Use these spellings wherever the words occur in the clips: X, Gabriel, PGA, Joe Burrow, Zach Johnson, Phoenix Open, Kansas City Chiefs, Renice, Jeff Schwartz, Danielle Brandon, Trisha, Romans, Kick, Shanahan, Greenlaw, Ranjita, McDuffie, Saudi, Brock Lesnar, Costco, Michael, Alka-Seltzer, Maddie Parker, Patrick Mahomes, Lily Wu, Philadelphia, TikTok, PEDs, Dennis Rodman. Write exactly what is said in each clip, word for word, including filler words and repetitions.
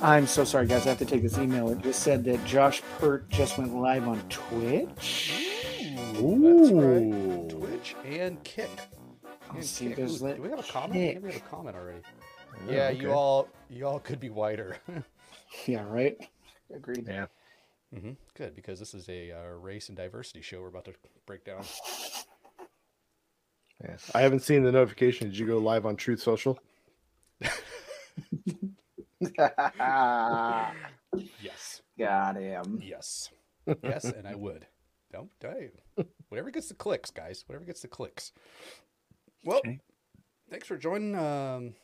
I'm so sorry, guys. I have to take this email. It just said that Josh Pert just went live on Twitch. Ooh, that's right. Twitch and Kick. And see, Kick. Ooh, do we have a comment? I think we have a comment already. Yeah, yeah okay. you all, you all could be whiter. Yeah, right. Agreed. Yeah. Mm-hmm. Good, because this is a uh, race and diversity show we're about to break down. Yes. I haven't seen the notification. Did you go live on Truth Social? Yes. God damn. Yes. Yes, and I would. Don't die. Whatever gets the clicks, guys. Whatever gets the clicks. Well, okay. Thanks for joining um,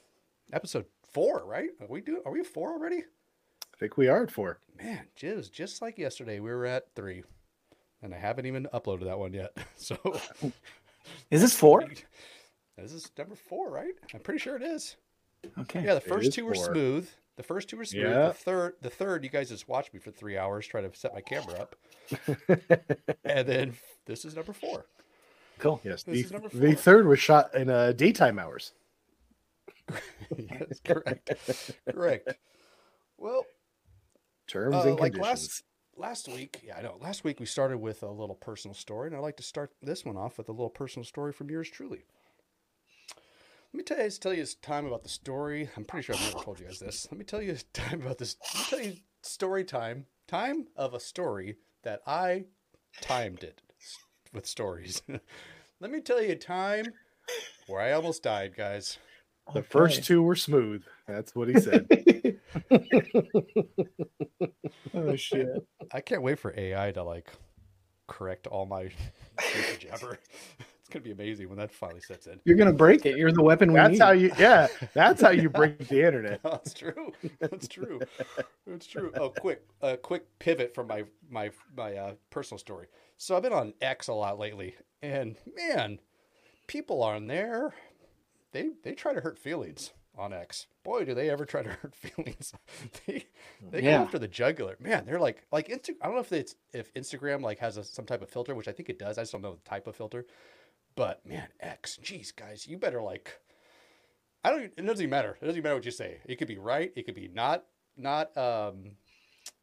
episode four, right? Are we do? Are we at four already? I think we are at four. Man, Jiz, just like yesterday, we were at three. And I haven't even uploaded that one yet. So... Is this four? This is number four, right? I'm pretty sure it is. Okay. Yeah, the first two were four. smooth. The first two were smooth. Yeah. The third, the third, you guys just watched me for three hours trying to set my camera up. And then this is number four. Cool. Yes. This the, is number four. The third was shot in uh, daytime hours. Yes, correct. Correct. Well, terms uh, and like conditions. Last, Last week, yeah, I know. Last week we started with a little personal story, and I'd like to start this one off with a little personal story from yours truly. Let me tell you, tell you a time about the story. I'm pretty sure I've never told you guys this. Let me tell you a time about this. Let me tell you story time. Time of a story that I timed it with stories. Let me tell you a time where I almost died, guys. Okay. The first two were smooth. That's what he said. Oh shit! I can't wait for A I to like correct all my jabber. It's gonna be amazing when that finally sets in. You're gonna break it. You're the weapon we need. That's how you. Yeah, that's how you break the internet. No, that's true. That's true. That's true. Oh, quick, a uh, quick pivot from my my my uh, personal story. So I've been on X a lot lately, and man, people on there, they they try to hurt feelings. On X, boy, do they ever try to hurt feelings? they they yeah. go after the jugular, man. They're like, like Insta- I don't know if it's if Instagram like has a, some type of filter, which I think it does. I just don't know the type of filter. But man, X, geez, guys, you better like, I don't. It doesn't even matter. It doesn't even matter what you say. It could be right. It could be not not um,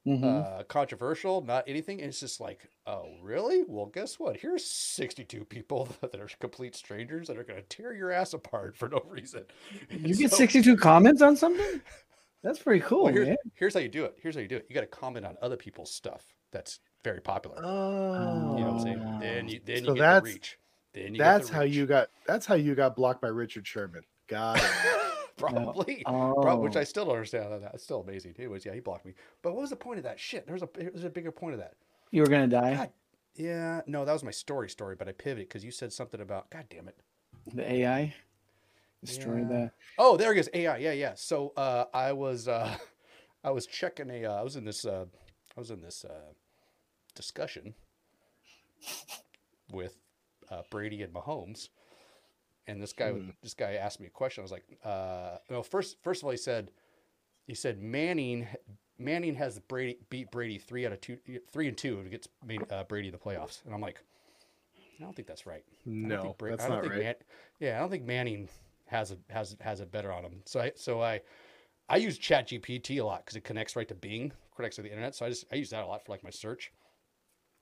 mm-hmm. uh, controversial. Not anything. And it's just like, oh, really? Well, guess what? Here's sixty-two people that are complete strangers that are going to tear your ass apart for no reason. And you get so, sixty-two comments on something? That's pretty cool, well, here's, man. Here's how you do it. Here's how you do it. You got to comment on other people's stuff that's very popular. Oh, you know what I'm saying? Then you then so you get the reach. Then you that's get the reach. how you got. That's how you got blocked by Richard Sherman. God. Probably, oh. Probably, which I still don't understand. That's still amazing. Anyways, yeah, he blocked me. But what was the point of that shit? There was a there was a bigger point of that. You were gonna die. God, yeah, no, that was my story story, but I pivoted because you said something about. God damn it, the A I destroyed yeah. that. Oh, there it goes. A I. Yeah, yeah. So uh, I was uh, I was checking a. Uh, I was in this. Uh, I was in this uh, discussion with uh, Brady and Mahomes. And this guy, mm. this guy asked me a question. I was like, uh, "No, first, first of all, he said, he said Manning, Manning has Brady beat Brady three out of two, three and two, and gets made uh, Brady in the playoffs." And I'm like, "I don't think that's right." No, Brady, that's not right. Man, yeah, I don't think Manning has a has has it better on him. So I so I I use ChatGPT a lot because it connects right to Bing, connects to the internet. So I just I use that a lot for like my search.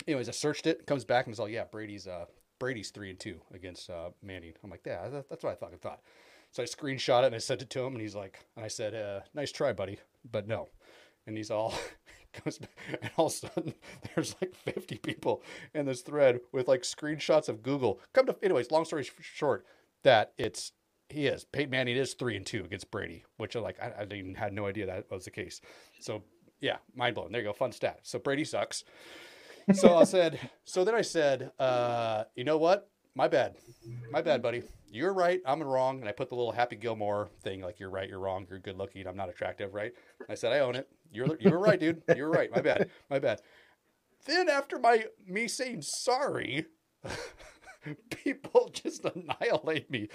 Anyways, I searched it, comes back and it's all, yeah, Brady's uh. Brady's three and two against uh, Manning. I'm like, yeah, that, that's what I thought. I thought. So I screenshot it and I sent it to him, and he's like, and I said, uh, nice try, buddy, but no. And he's all goes back, and all of a sudden there's like fifty people in this thread with like screenshots of Google. Come to anyways, long story short, that it's he is Peyton Manning is three and two against Brady, which I'm like I, I didn't had no idea that was the case. So yeah, mind blown. There you go, fun stat. So Brady sucks. So I said, so then I said, uh, you know what? My bad. My bad, buddy. You're right. I'm wrong. And I put the little Happy Gilmore thing, like, you're right. You're wrong. You're good looking. I'm not attractive. Right. And I said, I own it. You're, you were right, dude. You're right. My bad. My bad. Then after my, me saying sorry, people just annihilate me.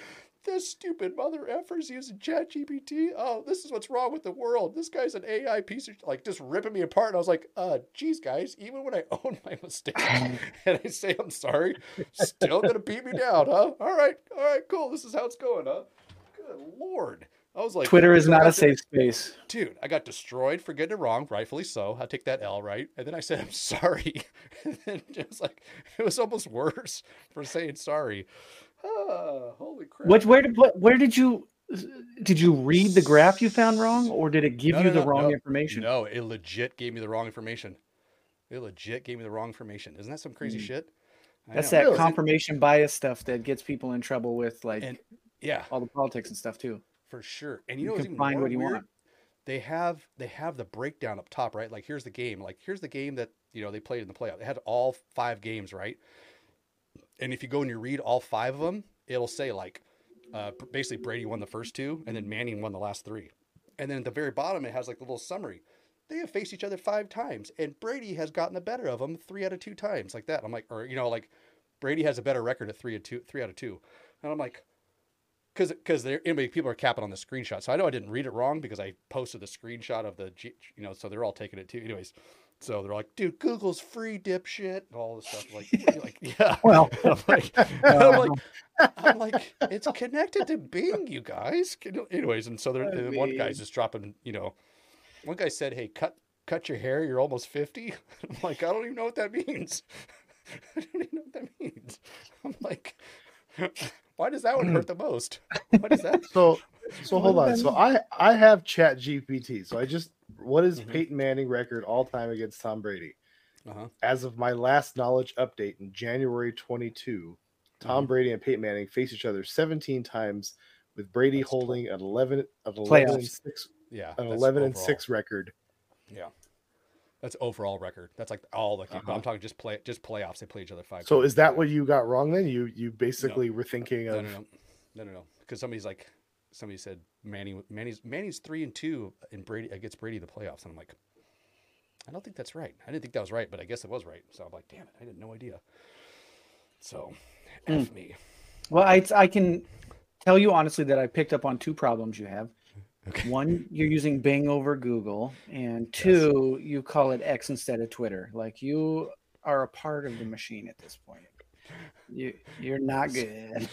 This stupid mother effers using ChatGPT. Oh, this is what's wrong with the world. This guy's an A I piece of like just ripping me apart. And I was like, uh, geez, guys, even when I own my mistake and I say I'm sorry, still gonna beat me down, huh? All right, all right, cool. This is how it's going, huh? Good Lord. I was like, Twitter is not a safe space. Dude, I got destroyed for getting it wrong, rightfully so. I take that L, right? And then I said, I'm sorry. And then just like, it was almost worse for saying sorry. Oh, holy crap. What, where did, what, where did you, did you read the graph you found wrong, or did it give no, you no, the no, wrong no. information? No, it legit gave me the wrong information. It legit gave me the wrong information. Isn't that some crazy mm. shit? I That's know. that really? confirmation bias stuff that gets people in trouble with, like, and, yeah, all the politics and stuff too. For sure. And you, you know, can even find what you weird? want. They have they have the breakdown up top, right? Like, here's the game. Like, here's the game that, you know, they played in the playoff. They had all five games, right? And if you go and you read all five of them, it'll say, like, uh, basically Brady won the first two, and then Manning won the last three. And then at the very bottom, it has, like, a little summary. They have faced each other five times, and Brady has gotten the better of them three out of two times, like that. I'm like, or, you know, like, Brady has a better record at three, of two, three out of two. And I'm like, Cause, cause they're, anyway, people are capping on the screenshot. So I know I didn't read it wrong because I posted the screenshot of the, you know, so they're all taking it too. Anyways, so they're like, dude, Google's free, dipshit, and all this stuff. Like, like, yeah. Well, I'm like, I'm like, I'm like, it's connected to Bing, you guys. Anyways, and so they're, I mean, one guy's just dropping, you know, one guy said, hey, cut, cut your hair. You're almost fifty. I'm like, I don't even know what that means. I don't even know what that means. I'm like, why does that one hurt the most? What is that? So, so hold on. So I, I have Chat G P T. So I just, what is mm-hmm. Peyton Manning record all time against Tom Brady? Uh-huh. As of my last knowledge update in January twenty-two, Tom mm-hmm. Brady and Peyton Manning faced each other seventeen times, with Brady that's holding an eleven, an eleven and six, yeah, an eleven overall. and six record. Yeah. That's overall record. That's like all the. Uh-huh. I'm talking just play, just playoffs. They play each other five. So times. Is that what you got wrong then? You you basically no. were thinking no, of. No, no, no, no, no. Because somebody's like, somebody said Manning, Manning's Manning's three and two in Brady against Brady in the playoffs, and I'm like, I don't think that's right. I didn't think that was right, but I guess it was right. So I'm like, damn it, I had no idea. So, mm. F me. Well, I I can tell you honestly that I picked up on two problems you have. Okay. One, you're using Bing over Google, and two, yes. you call it X instead of Twitter. Like, you are a part of the machine at this point. You, you're not good.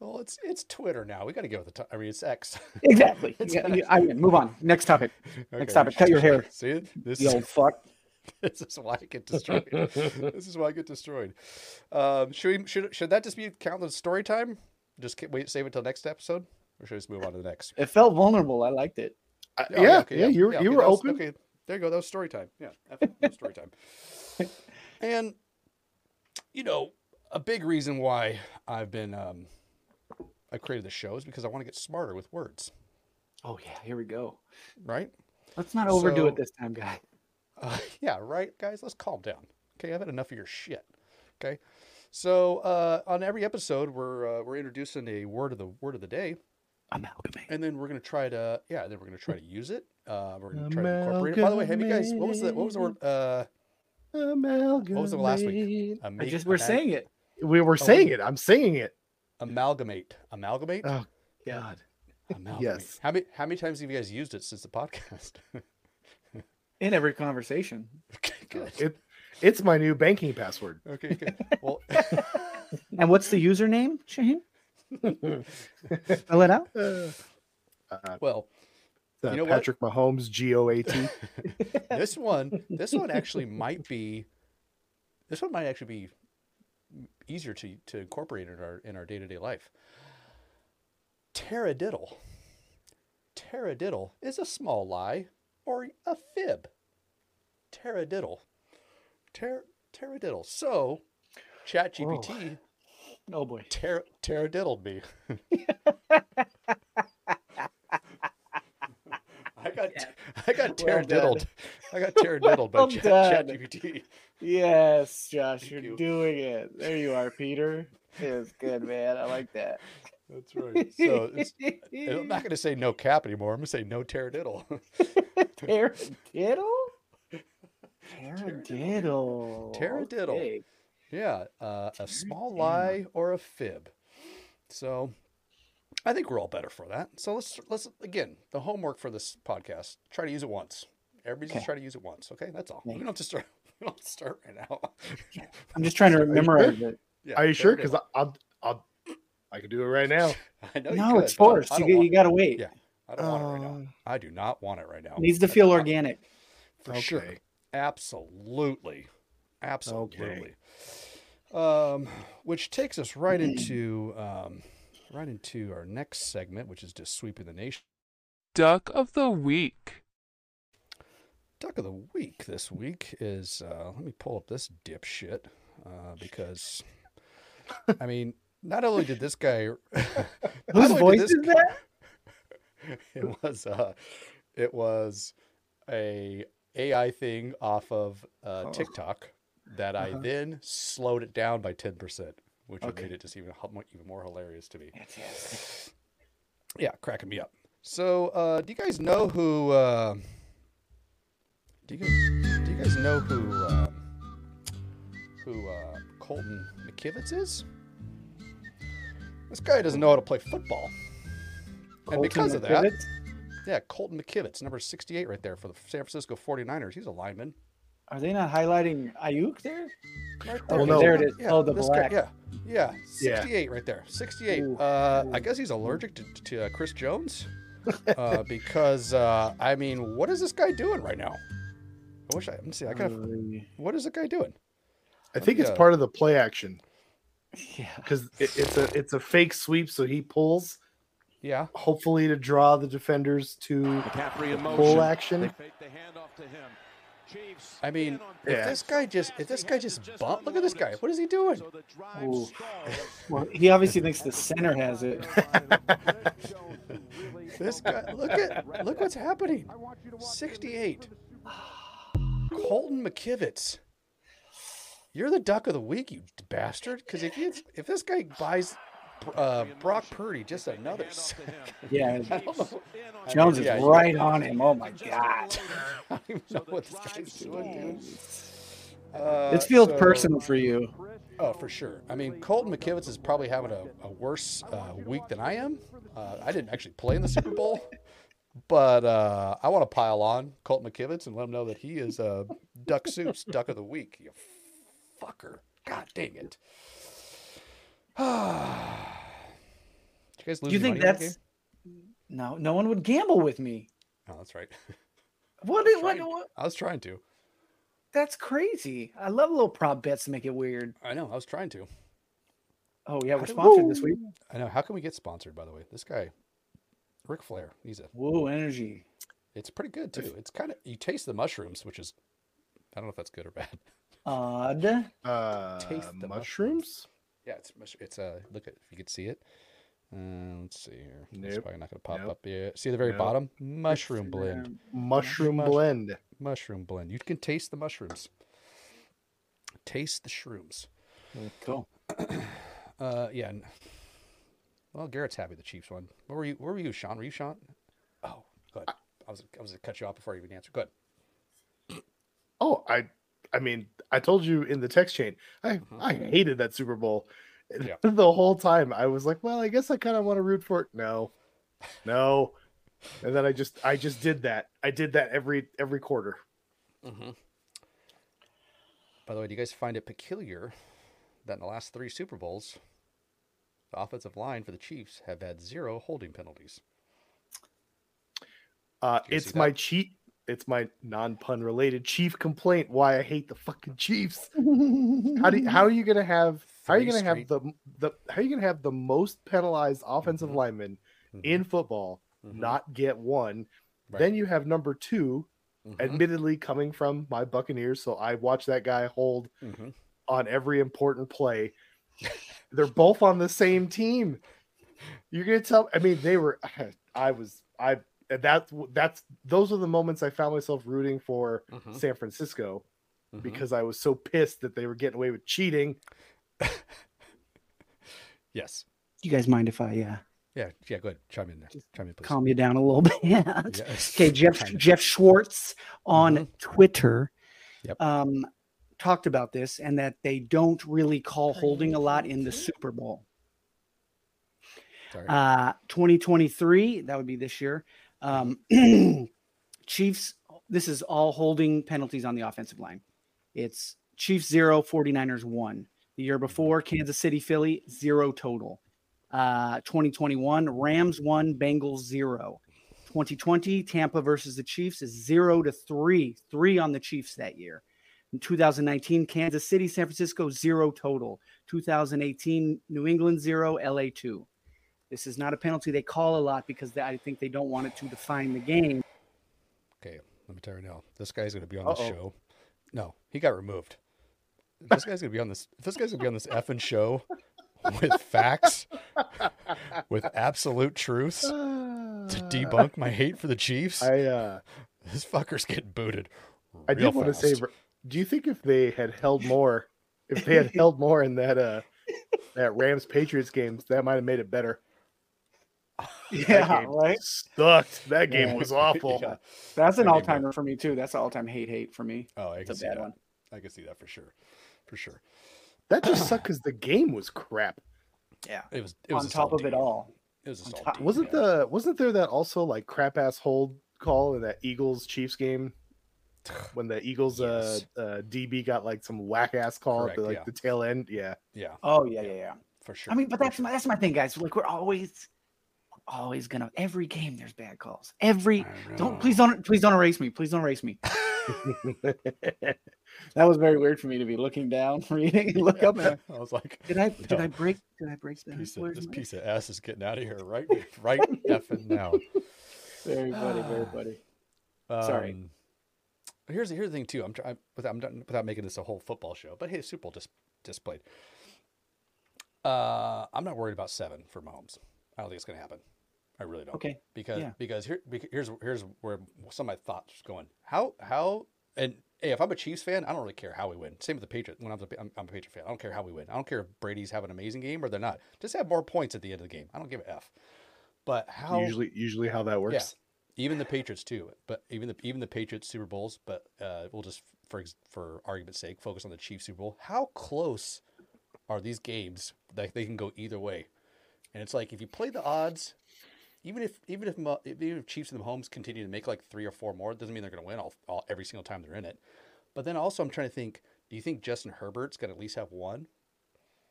Well, it's it's Twitter now. We got to go with the. T- I mean, it's X. Exactly. It's yeah, X. I mean, move on. Next topic. Okay. Next topic. Cut your hair. See this you is, old fuck. This is why I get destroyed. This is why I get destroyed. Um, should we? Should should that just be counted as story time? Just wait. Save it till next episode. Or should I just move on to the next? It felt vulnerable. I liked it. I, oh, yeah, yeah, okay, yeah, yeah, you were, yeah, okay, you were was, open. Okay, there you go. That was story time. Yeah, that was story time. And, you know, a big reason why I've been, um, I created the show is because I want to get smarter with words. Oh, yeah. Here we go. Right? Let's not overdo so, it this time, guys. Uh, yeah, right, guys? Let's calm down. Okay, I've had enough of your shit. Okay? So uh, on every episode, we're uh, we're introducing a word of the word of the day. Amalgamate. And then we're gonna try to, yeah. Then we're gonna try to use it. Uh, we're gonna try to incorporate it. By the way, have you guys? What was the What was the word? Uh, Amalgamate. What was the last week? Amate, I just we're amate. saying it. We were oh, saying it. I'm singing it. Amalgamate. Amalgamate. Oh God. Amalgamate. Yes. How many How many times have you guys used it since the podcast? In every conversation. Okay, good. It, it's my new banking password. Okay. Good. Well. And what's the username, Shane? Let out. Uh, well, uh, you know Patrick what? Mahomes, G O A T. This one, this one actually might be, this one might actually be easier to to incorporate in our in our day to day life. Taradiddle. Taradiddle is a small lie or a fib. Taradiddle. Tar taradiddle. So, Chat G P T. Whoa. Oh boy, Ter- taradiddled me. I got, yeah. I got taradiddled. Well I got taradiddled well by Chat G P T. Yes, Josh, Thank you're you. doing it. There you are, Peter. It was good, man. I like that. That's right. So it's, I'm not going to say no cap anymore. I'm going to say no taradiddle. Taradiddle? Taradiddle. Taradiddle. Okay. Yeah, uh, a small lie or a fib. So, I think we're all better for that. So let's let's again the homework for this podcast: try to use it once. Everybody okay. just try to use it once. Okay, that's all. Maybe. We don't have to start. We don't have to start right now. I'm just trying to memorize it. Yeah, Are you sure? Because I'll I'll I could do it right now. I know. No, you could, it's forced. You, you got to wait. Yeah, I don't uh, want it right now. I do not want it right now. Needs to feel organic. For okay. sure. Absolutely. Absolutely. Okay. Um, which takes us right into um, right into our next segment, which is just sweeping the nation. Duck of the week. Duck of the week this week is, uh, let me pull up this dipshit uh, because, I mean, not only did this guy. Whose voice is guy, that? It was uh, it was a A I thing off of uh, oh. TikTok that uh-huh. I then slowed it down by ten percent, which okay. made it just even even more hilarious to me. That's yeah, cracking me up. So, uh, do you guys know who? Uh, do you guys do you guys know who uh, who uh, Colton McKivitz is? This guy doesn't know how to play football. Colton and because of that, yeah, Colton McKivitz, number sixty-eight right there for the San Francisco forty-niners. He's a lineman. Are they not highlighting Ayuk there? Right there. Oh, no. There it is. Yeah, oh, the black. Guy, yeah, yeah, sixty-eight yeah. right there. sixty-eight. Ooh. Uh, Ooh. I guess he's allergic to, to uh, Chris Jones uh, because, uh, I mean, what is this guy doing right now? I wish I – see, I kind of – what is the guy doing? I think it's uh, part of the play action. Yeah. Because it, it's a it's a fake sweep, so he pulls – yeah, hopefully to draw the defenders to full action. I mean, yeah. if this guy just if this guy just bumped, look at this guy. What is he doing? Well, he obviously thinks the center has it. This guy, look at look what's happening. sixty-eight, Colton McKivitz. You're the duck of the week, you bastard. Because if you, if this guy buys. Uh, Brock Purdy, just another. Yeah, Jones is yeah, right on him. Oh my god! I don't even know what this guy's doing, dude. Uh, this feels so personal for you. Oh, for sure. I mean, Colton McKivitz is probably having a, a worse uh, week than I am. Uh, I didn't actually play in the Super Bowl, but uh, I want to pile on Colton McKivitz and let him know that he is uh, Duck Soup's Duck of the Week. You fucker! God dang it! Did you guys lose Do you think that's that no? No one would gamble with me. Oh, that's right. What? I what, what? I was trying to. That's crazy. I love little prop bets to make it weird. I know. I was trying to. Oh yeah, how we're sponsored we... this week. I know. How can we get sponsored? By the way, this guy, Ric Flair. He's a whoa energy. It's pretty good too. It's kind of you taste the mushrooms, which is I don't know if that's good or bad. Odd. Uh, taste the mushrooms. mushrooms? Yeah, it's it's uh look at if you could see it. Uh, let's see here. Nope. It's probably not going to pop nope. up here. See the very nope. bottom? Mushroom blend. Mushroom Mush- blend. Mushroom blend. You can taste the mushrooms. Taste the shrooms. Cool. uh, yeah. Well, Garrett's happy the Chiefs won. Where were you? Where were you, Sean? Were you Sean? Oh, go ahead. I, I was I was going to cut you off before you even answer. Go ahead. Oh, I. I mean, I told you in the text chain, I, mm-hmm. I hated that Super Bowl yeah. the whole time. I was like, well, I guess I kind of want to root for it. No, no. And then I just, I just did that. I did that every, every quarter. Mm-hmm. By the way, do you guys find it peculiar that in the last three Super Bowls, the offensive line for the Chiefs have had zero holding penalties? Uh, it's my cheat. It's my non-pun related chief complaint. Why I hate the fucking Chiefs. How do you, how are you gonna have how are you gonna have the the how are you gonna have the most penalized offensive mm-hmm. lineman mm-hmm. in football mm-hmm. not get one? Right. Then you have number two, mm-hmm. admittedly coming from my Buccaneers, so I watch that guy hold mm-hmm. on every important play. They're both on the same team. You're gonna tell? I mean, they were. I was. I. That's that's those are the moments I found myself rooting for uh-huh. San Francisco uh-huh. because I was so pissed that they were getting away with cheating. Yes. You guys mind if I yeah. Yeah, yeah, go ahead. Chime in there. Chime in, please. Calm you down a little bit. Yes. Okay, Jeff Chime Jeff Schwartz on uh-huh. Twitter yep. um talked about this and that they don't really call holding a lot in the Super Bowl. Sorry. Uh twenty twenty-three, that would be this year. Um, Chiefs, this is all holding penalties on the offensive line. It's Chiefs zero, forty-niners one. The year before, Kansas City, Philly, zero total. Uh, twenty twenty-one, Rams one, Bengals zero. twenty twenty, Tampa versus the Chiefs is zero to three, three on the Chiefs that year. In two thousand nineteen, Kansas City, San Francisco, zero total. two thousand eighteen, New England, zero, L A, two. This is not a penalty they call a lot because they, I think they don't want it to define the game. Okay, let me tell you now. This guy's going to be on Uh-oh. this show. No, he got removed. This guy's going to be on this. This guy's going to be on this effing show with facts, with absolute truths to debunk my hate for the Chiefs. I uh, this fucker's getting booted. I did want to say, do you think if they had held more, if they had held more in that uh, that Rams Patriots game, that might have made it better? Yeah, right. Sucked. That game yeah. was awful. Yeah. That's an all timer for me too. That's an all time hate hate for me. Oh, I can That's see a bad that. one. I can see that for sure, for sure. That just sucked because the game was crap. Yeah, it was. It was on top of deal. it all. It was. Top, deal, wasn't yeah. the wasn't there that also like crap ass hold call in that Eagles Chiefs game when the Eagles yes. uh, uh, D B got like some whack ass call Correct, at the, like yeah. the tail end? Yeah. Yeah. Oh yeah, yeah, yeah. For sure. I mean, but that's my that's my thing, guys. Like we're always. Always gonna every game there's bad calls. Every don't please don't please don't erase me. Please don't erase me. That was very weird for me to be looking down, reading, and look yeah. up. And I was like, did I no. did I break did I break that? Piece of, this piece of ass is getting out of here right right effing now. Very buddy, very buddy. Um, Sorry. Here's here's the thing too. I'm trying without I'm done without making this a whole football show, but hey, Super Bowl just displayed. Uh, I'm not worried about seven for Mahomes. I don't think it's gonna happen. I really don't. Okay. Because yeah. because here here's here's where some of my thoughts are going. How how and hey, if I'm a Chiefs fan, I don't really care how we win. Same with the Patriots. When I'm the, I'm, I'm a Patriot fan, I don't care how we win. I don't care if Brady's having an amazing game or they're not. Just have more points at the end of the game. I don't give a f. But how usually usually how that works. Yeah, even the Patriots too. But even the even the Patriots Super Bowls. But uh, we'll just for for argument's sake focus on the Chiefs Super Bowl. How close are these games that they can go either way? And it's like if you play the odds. Even if even if even if Chiefs and the Mahomes continue to make like three or four more, it doesn't mean they're going to win all, all every single time they're in it. But then also, I'm trying to think: do you think Justin Herbert's going to at least have one?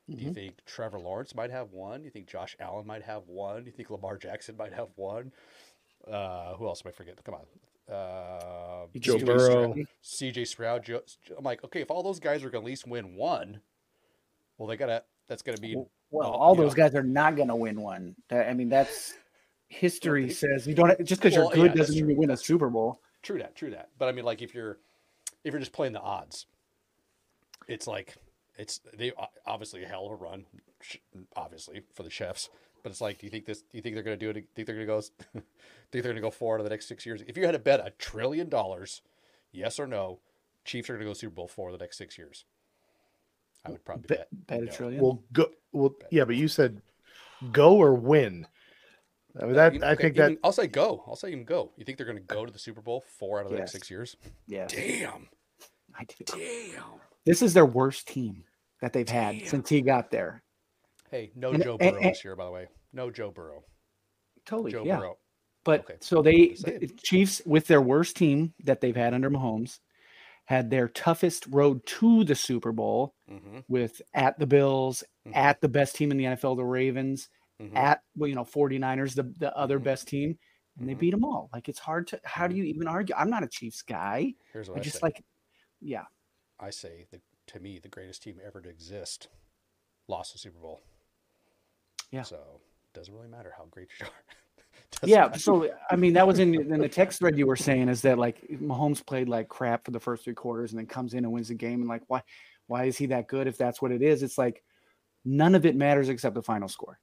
Mm-hmm. Do you think Trevor Lawrence might have one? Do you think Josh Allen might have one? Do you think Lamar Jackson might have one? Uh, who else am I forgetting? Come on, uh, Joe Burrow, C J. Stroud. Joe, I'm like, okay, if all those guys are going to at least win one, well, they gotta. That's going to be well. Uh, all those know. guys are not going to win one. I mean, that's. History says you don't just because well, you're good yeah, doesn't mean you win a Super Bowl. True that, true that. But I mean, like if you're if you're just playing the odds, it's like it's they obviously a hell of a run, obviously for the chefs. But it's like, do you think this? Do you think they're going to do it? Do you think they're going to go? Do you think they're going to go four out of the next six years? If you had to bet a trillion dollars, yes or no, Chiefs are going to go Super Bowl four the next six years. I would probably bet, bet a no. trillion. Well, go. Well, bet. yeah, but you said go or win. I mean, that, okay, I think even, that I'll say go. I'll say even go. You think they're going to go to the Super Bowl four out of the yes. next six years? Yeah. Damn. I do. Damn. This is their worst team that they've had Damn. since he got there. Hey, no and, Joe Burrow and, and, this year, by the way. No Joe Burrow. Totally. Joe yeah. Burrow. But okay. so they the Chiefs with their worst team that they've had under Mahomes had their toughest road to the Super Bowl mm-hmm. with at the Bills, mm-hmm. at the best team in the N F L, the Ravens. Mm-hmm. At well, you know, forty-niners, the, the other mm-hmm. best team, and they beat them all. Like it's hard to. How do you even argue? I'm not a Chiefs guy. Here's what I, I just say. like. Yeah, I say that to me, the greatest team ever to exist lost the Super Bowl. Yeah, so it doesn't really matter how great you are. Yeah, matter. so I mean, that was in, in the text thread you were saying is that like Mahomes played like crap for the first three quarters and then comes in and wins the game and like why why is he that good if that's what it is? It's like none of it matters except the final score.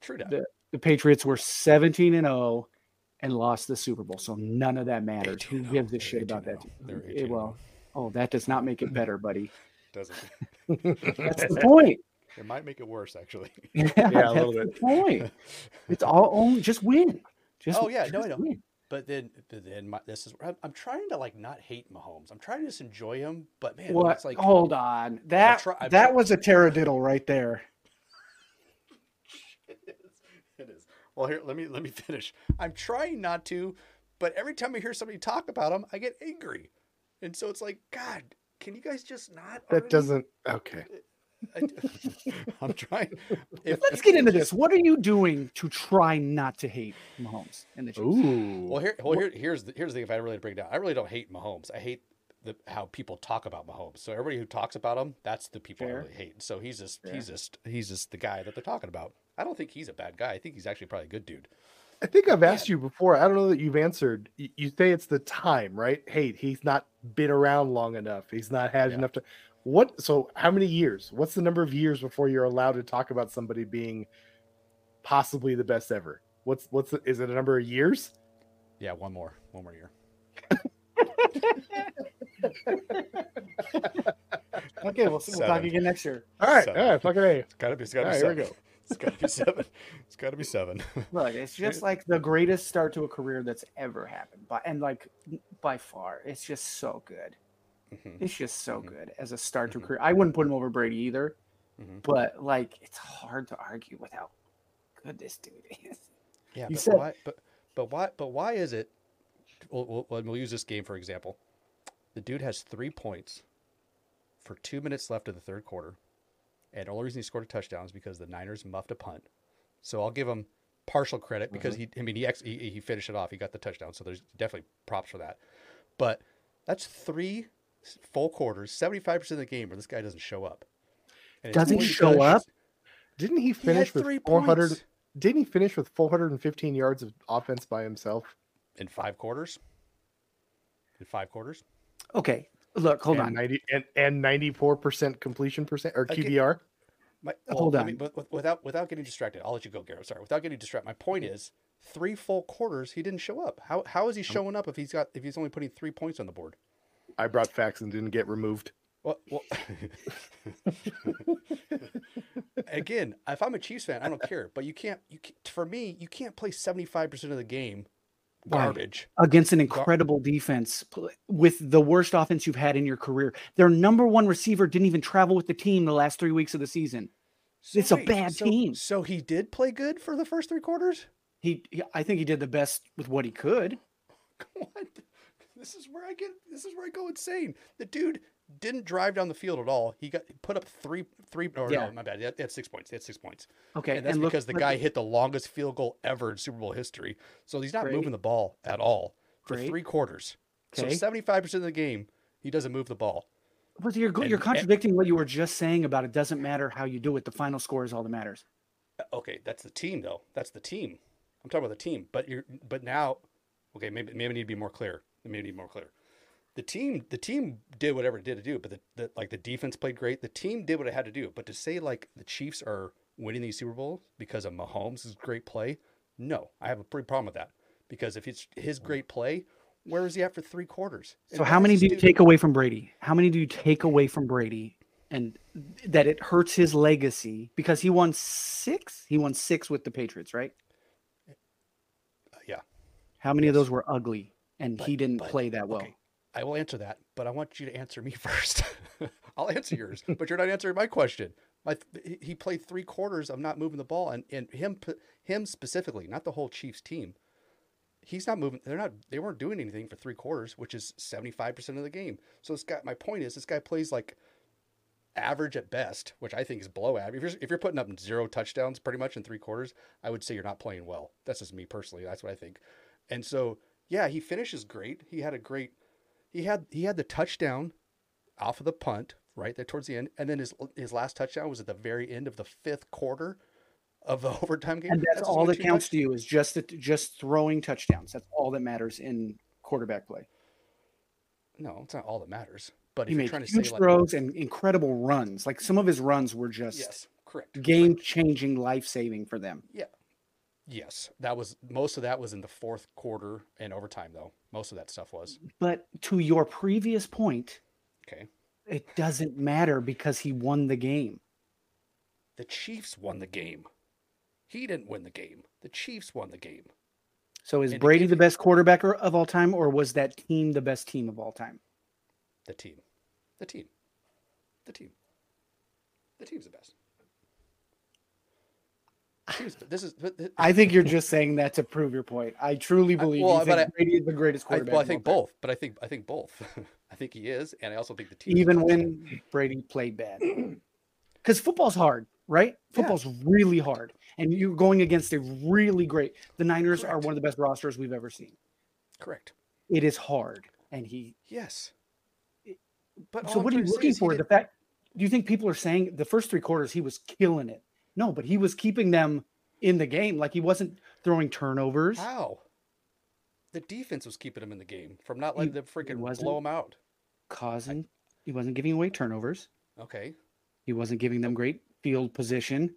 True the, the Patriots were seventeen and oh and lost the Super Bowl, so none of that matters. Who gives a shit about that? It, well, oh, that does not make it better, buddy. Doesn't. That's the point. It might make it worse, actually. Yeah, yeah a little bit. The point. It's all only just win. Just oh yeah, just no, I know. Win. But then, then my, this is I'm, I'm trying to like not hate Mahomes. I'm trying to just enjoy him. But man, what? It's like hold on, that I'm try, I'm that try, was a taradiddle right there. Well, here, let me let me finish. I'm trying not to, but every time I hear somebody talk about him, I get angry, and so it's like, God, can you guys just not? That already... doesn't okay. I'm trying. If, Let's get into this. What are you doing to try not to hate Mahomes and the Chiefs? Ooh. Well, here, well, here, here's the here's the thing. If I really break it down, I really don't hate Mahomes. I hate the how people talk about Mahomes. So everybody who talks about him, that's the people Fair. I really hate. So he's just Fair. he's just he's just the guy that they're talking about. I don't think he's a bad guy. I think he's actually probably a good dude. I think I've asked yeah. you before. I don't know that you've answered. You say it's the time, right? Hey, he's not been around long enough. He's not had yeah. enough to. What? So how many years? What's the number of years before you're allowed to talk about somebody being possibly the best ever? What's what's the, is it a number of years? Yeah, one more, one more year. Okay, we'll, we'll talk again next year. All right, seven. All right, fucking A. It's gotta be. It's gotta all be. Right, seven. Here we go. It's gotta be seven. It's gotta be seven. Look, it's just like the greatest start to a career that's ever happened, by and like by far, it's just so good. Mm-hmm. It's just so mm-hmm. good as a start mm-hmm. to a career. I wouldn't put him over Brady either, mm-hmm. but like it's hard to argue with how good this dude is. Yeah, but said, why? But but why? But why is it? We'll, we'll, we'll use this game for example. The dude has three points for two minutes left of the third quarter. And the only reason he scored a touchdown is because the Niners muffed a punt. So I'll give him partial credit because mm-hmm. he, I mean, he, ex, he he finished it off. He got the touchdown. So there's definitely props for that. But that's three full quarters, seventy-five percent of the game where this guy doesn't show up. And doesn't show finished, up? Didn't he finish he with three four hundred? Points. Didn't he finish with four hundred fifteen yards of offense by himself? In five quarters? In five quarters? Okay. Look, hold and on. ninety and, and ninety-four percent completion percent or Q B R. My, well, hold on. I mean, but without without getting distracted, I'll let you go, Garrett. Sorry. Without getting distracted, my point is three full quarters he didn't show up. How how is he showing up if he's got if he's only putting three points on the board? I brought facts and didn't get removed. Well, well again, if I'm a Chiefs fan, I don't care. But you can't you can't, for me, you can't play seventy-five percent of the game. Garbage against an incredible Gar- defense with the worst offense you've had in your career. Their number one receiver didn't even travel with the team the last three weeks of the season. So it's wait, a bad so, team. So he did play good for the first three quarters. He, he, I think he did the best with what he could. What? This is where I get. This is where I go insane. The dude didn't drive down the field at all. He got he put up three, three. Or yeah. no, my bad. He had, he had six points. He had six points. Okay, and that's and because look, the guy hit the longest field goal ever in Super Bowl history. So he's not great. moving the ball at all for great. three quarters. Okay. So seventy-five percent of the game, he doesn't move the ball. But you're and, you're contradicting and, what you were just saying about it doesn't matter how you do it. The final score is all that matters. Okay, that's the team though. That's the team. I'm talking about the team. But you're but now, okay, maybe maybe I need to be more clear. Maybe more clear. The team, the team did whatever it did to do, but the, the like the defense played great. The team did what it had to do. But to say like the Chiefs are winning these Super Bowls because of Mahomes' great play, no, I have a pretty problem with that. Because if it's his great play, where is he at for three quarters? And so how many do you take away from Brady? How many do you take away from Brady, and that it hurts his legacy because he won six? He won six with the Patriots, right? Uh, yeah. How many yes. of those were ugly? And but, he didn't but, play that well. Okay. I will answer that, but I want you to answer me first. I'll answer yours, but you're not answering my question. My, he played three quarters of not moving the ball, and, and him him specifically, not the whole Chiefs team. He's not moving. They're not. They weren't doing anything for three quarters, which is seventy-five percent of the game. So this guy. My point is, this guy plays like average at best, which I think is below average. If you're if you're putting up zero touchdowns pretty much in three quarters, I would say you're not playing well. That's just me personally. That's what I think, and so. Yeah, he finishes great. He had a great, he had he had the touchdown off of the punt right there towards the end, and then his his last touchdown was at the very end of the fifth quarter of the overtime game. And that's, that's all that counts to you is just the, just throwing touchdowns. That's all that matters in quarterback play. No, it's not all that matters. But he if made you're trying huge to say throws like, and incredible runs. Like some of his runs were just yes, correct, game correct. changing, life saving for them. Yeah. Yes, that was most of that was in the fourth quarter and overtime, though. Most of that stuff was. But to your previous point, okay, it doesn't matter because he won the game. The Chiefs won the game. He didn't win the game. The Chiefs won the game. So is and Brady the best quarterback of all time, or was that team the best team of all time? The team. The team. The team. The team's the best. This is, this, I think you're just saying that to prove your point. I truly believe I, well, you think I, Brady is the greatest quarterback. I, well, I think both, but I think I think both. I think he is, and I also think the team. Even when Brady played bad. because football's hard, right? Football's yeah. really hard. And you're going against a really great – the Niners Correct. Are one of the best rosters we've ever seen. Correct. It is hard. And he – Yes. It, but so what are you looking for? The fact – do you think people are saying the first three quarters he was killing it? No, but he was keeping them in the game. Like, he wasn't throwing turnovers. How? The defense was keeping him in the game from not letting he, them freaking blow him out. Causing I, – he wasn't giving away turnovers. Okay. He wasn't giving them great field position.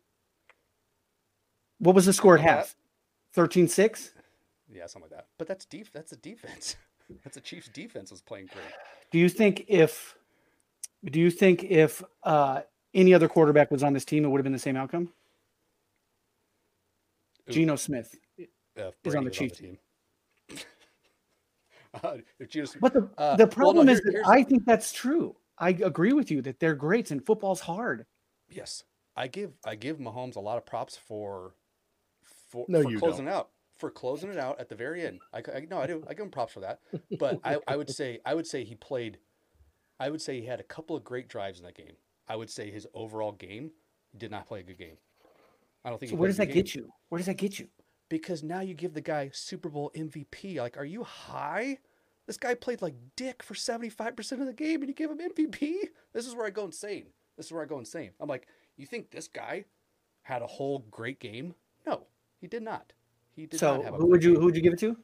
What was the score at half? thirteen six? Yeah, something like that. But that's deep. That's a defense. That's a Chiefs defense was playing great. Do you think if, do you think if uh, any other quarterback was on this team, it would have been the same outcome? Ooh. Geno Smith uh, is on the Chiefs team. uh, if Geno Smith, but the, uh, the problem well, no, is here, that I think that's true. I agree with you that they're greats and football's hard. Yes, I give I give Mahomes a lot of props for. For, no, for you closing don't. Out for closing it out at the very end. I, I no, I do. I give him props for that. But I, I would say I would say he played. I would say he had a couple of great drives in that game. I would say his overall game did not play a good game. I don't think. So where does that game. get you? Where does that get you? Because now you give the guy Super Bowl M V P. Like, are you high? This guy played like dick for seventy-five percent of the game, and you give him M V P. This is where I go insane. This is where I go insane. I'm like, you think this guy had a whole great game? No. He did not. He did so not have a who would you game. Who would you give it to?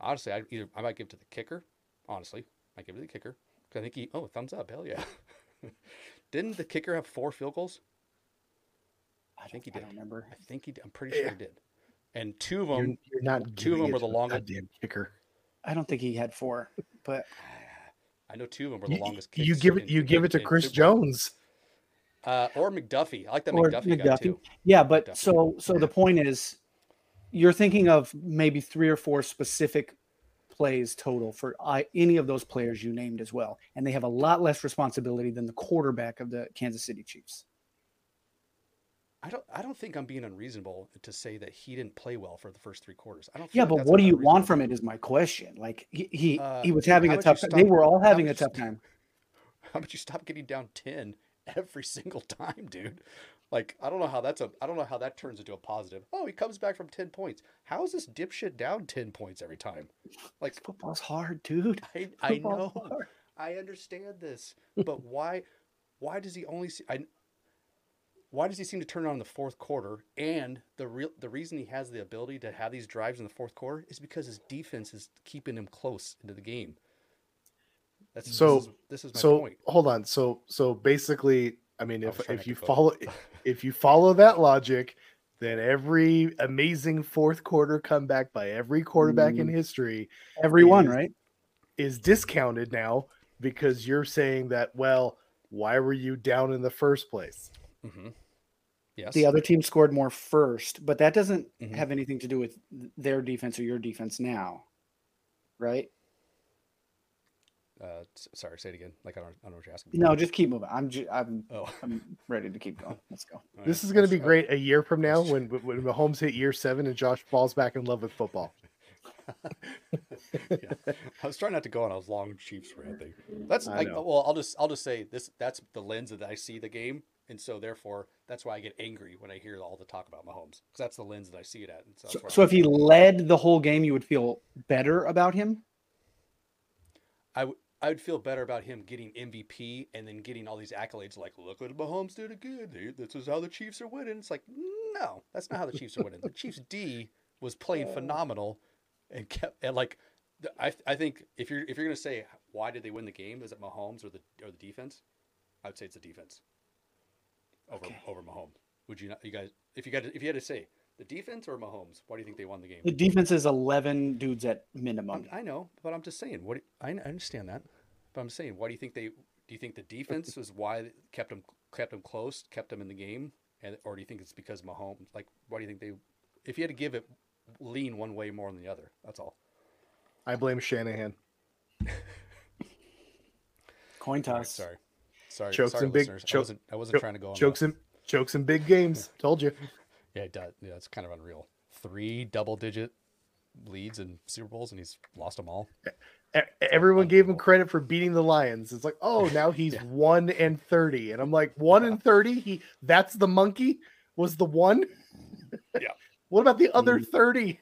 Honestly, I either I might give it to the kicker. Honestly, I give it to the kicker because I think he. Oh, thumbs up! Hell yeah! Didn't the kicker have four field goals? I, I think he did. I don't remember. I think he. Did. I'm pretty sure yeah. he did. And two of them. You're, you're not. Two of them were the longest. Goddamn kicker. I don't think he had four, but I know two of them were the you, longest. Kicks you give it. You in, give in, it to Chris Jones. Uh, or McDuffie. I like that or McDuffie, McDuffie guy too. Yeah, but McDuffie. so so the point is, you're thinking of maybe three or four specific plays total for uh, any of those players you named as well, and they have a lot less responsibility than the quarterback of the Kansas City Chiefs. I don't. I don't think I'm being unreasonable to say that he didn't play well for the first three quarters. I don't. Think yeah, but what do you want from it is my question. Like he he, uh, he was having a tough. Stop, they were all having a tough stop, time. How about you stop getting down ten? Every single time, dude. Like, I don't know how that's a, I don't know how that turns into a positive. Oh, he comes back from ten points. How is this dipshit down ten points every time? Like, football's hard, dude. I, I know. Hard. I understand this, but why, why does he only see, I, why does he seem to turn on in the fourth quarter? And the real, the reason he has the ability to have these drives in the fourth quarter is because his defense is keeping him close into the game. That's, so this is, this is my so point. Hold on. So so basically, I mean, if if you follow if you follow that logic, then every amazing fourth quarter comeback by every quarterback mm. in history, everyone is, right, is discounted now because you're saying that. Well, why were you down in the first place? Mm-hmm. Yes, the other team scored more first, but that doesn't mm-hmm. have anything to do with their defense or your defense now, right? Uh, sorry, say it again. Like I don't, I don't know what you're asking. No, just keep moving. I'm, ju- I'm, oh. I'm ready to keep going. Let's go. Right. This is going to be great a year from now when when Mahomes hit year seven and Josh falls back in love with football. yeah. I was trying not to go on a long Chiefs rant thing. That's I like, well, I'll just, I'll just say this. That's the lens that I see the game, and so therefore that's why I get angry when I hear all the talk about Mahomes because that's the lens that I see it at. So, so, so if he led the whole game, you would feel better about him. I w- I would feel better about him getting M V P and then getting all these accolades like, look what Mahomes did again. Dude. This is how the Chiefs are winning. It's like, no, that's not how the Chiefs are winning. The Chiefs D was playing phenomenal and kept and like I I think if you're if you're gonna say why did they win the game, is it Mahomes or the or the defense? I would say it's the defense over okay. over Mahomes. Would you not you guys if you got to, if you had to say the defense or Mahomes? Why do you think they won the game? The defense is eleven dudes at minimum. I know, but I'm just saying. What do, I understand that, but I'm saying, why do you think they? Do you think the defense is why kept them kept them close, kept them in the game, and or do you think it's because Mahomes? Like, why do you think they? If you had to give it, lean one way more than the other. That's all. I blame Shanahan. Coin toss. Sorry, sorry. Jokes sorry, and listeners. big. Joke, I wasn't. I wasn't joke, trying to go. On jokes and jokes and big games. Told you. Yeah, it does. Yeah, it's kind of unreal. Three double-digit leads in Super Bowls, and he's lost them all. Everyone gave him credit for beating the Lions. It's like, oh, now he's yeah. one and thirty, and I'm like, one and thirty. He that's the monkey was the one. Yeah. What about the other thirty?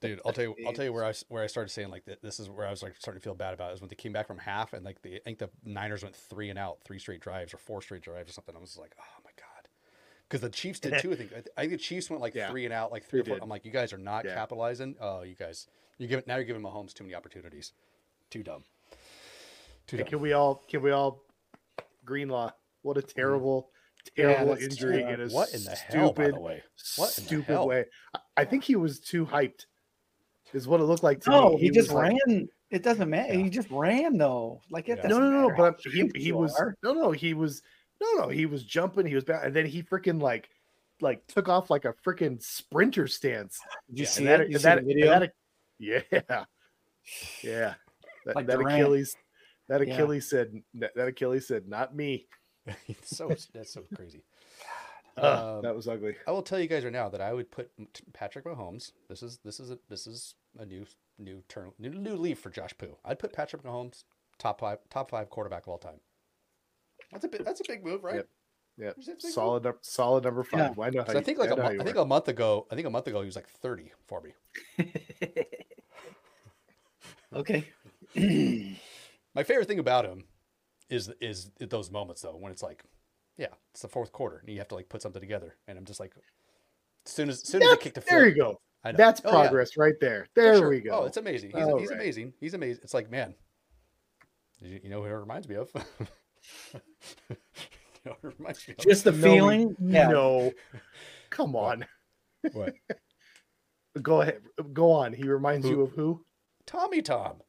Dude, I'll tell you, I'll tell you where I where I started saying like this is where I was like starting to feel bad about it, is when they came back from half and like the I think the Niners went three and out, three straight drives or four straight drives or something. I was like, oh my god. Because the Chiefs did too. I think I think the Chiefs went like yeah. three and out, like three or four. I'm like, you guys are not yeah. capitalizing. Oh, you guys, you give now you're giving Mahomes too many opportunities. Too dumb. Too dumb. Can we all? Can we all? Greenlaw, what a terrible, terrible yeah, injury. It is what in the stupid, hell? By the way, what stupid hell? way? I think he was too hyped. Is what it looked like to no, me. No, he, he just ran. Like, it doesn't matter. Yeah. He just ran though. Like it yeah. no, no, no. But he he was are. no, no. He was. No, no, he was jumping. He was back, and then he freaking like, like took off like a freaking sprinter stance. Did you yeah, see that? It? You that, see that, that yeah, yeah. That, like that Achilles, that Achilles yeah. said. That Achilles said, not me. So that's so crazy. God, um, that was ugly. I will tell you guys right now that I would put Patrick Mahomes. This is this is a, this is a new new turn new, new leaf for Josh Poo. I'd put Patrick Mahomes top five top five quarterback of all time. That's a big, that's a big move, right? Yeah, yep. solid, move? solid number five. Yeah. Why not? I think like a month, I think a month ago, I think a month ago he was like thirty for me. Okay. My favorite thing about him is is those moments though, when it's like, yeah, it's the fourth quarter and you have to like put something together, and I'm just like, as soon as, as soon that's, as I kick the field, there you go. I know. That's oh, progress yeah. right there. There sure. we go. Oh, it's amazing. He's, he's right. amazing. He's amazing. It's like, man, you, you know who it reminds me of. Just the feeling? No. no. Come on. What? Go ahead. Go on. He reminds who? you of who? Tommy Tom.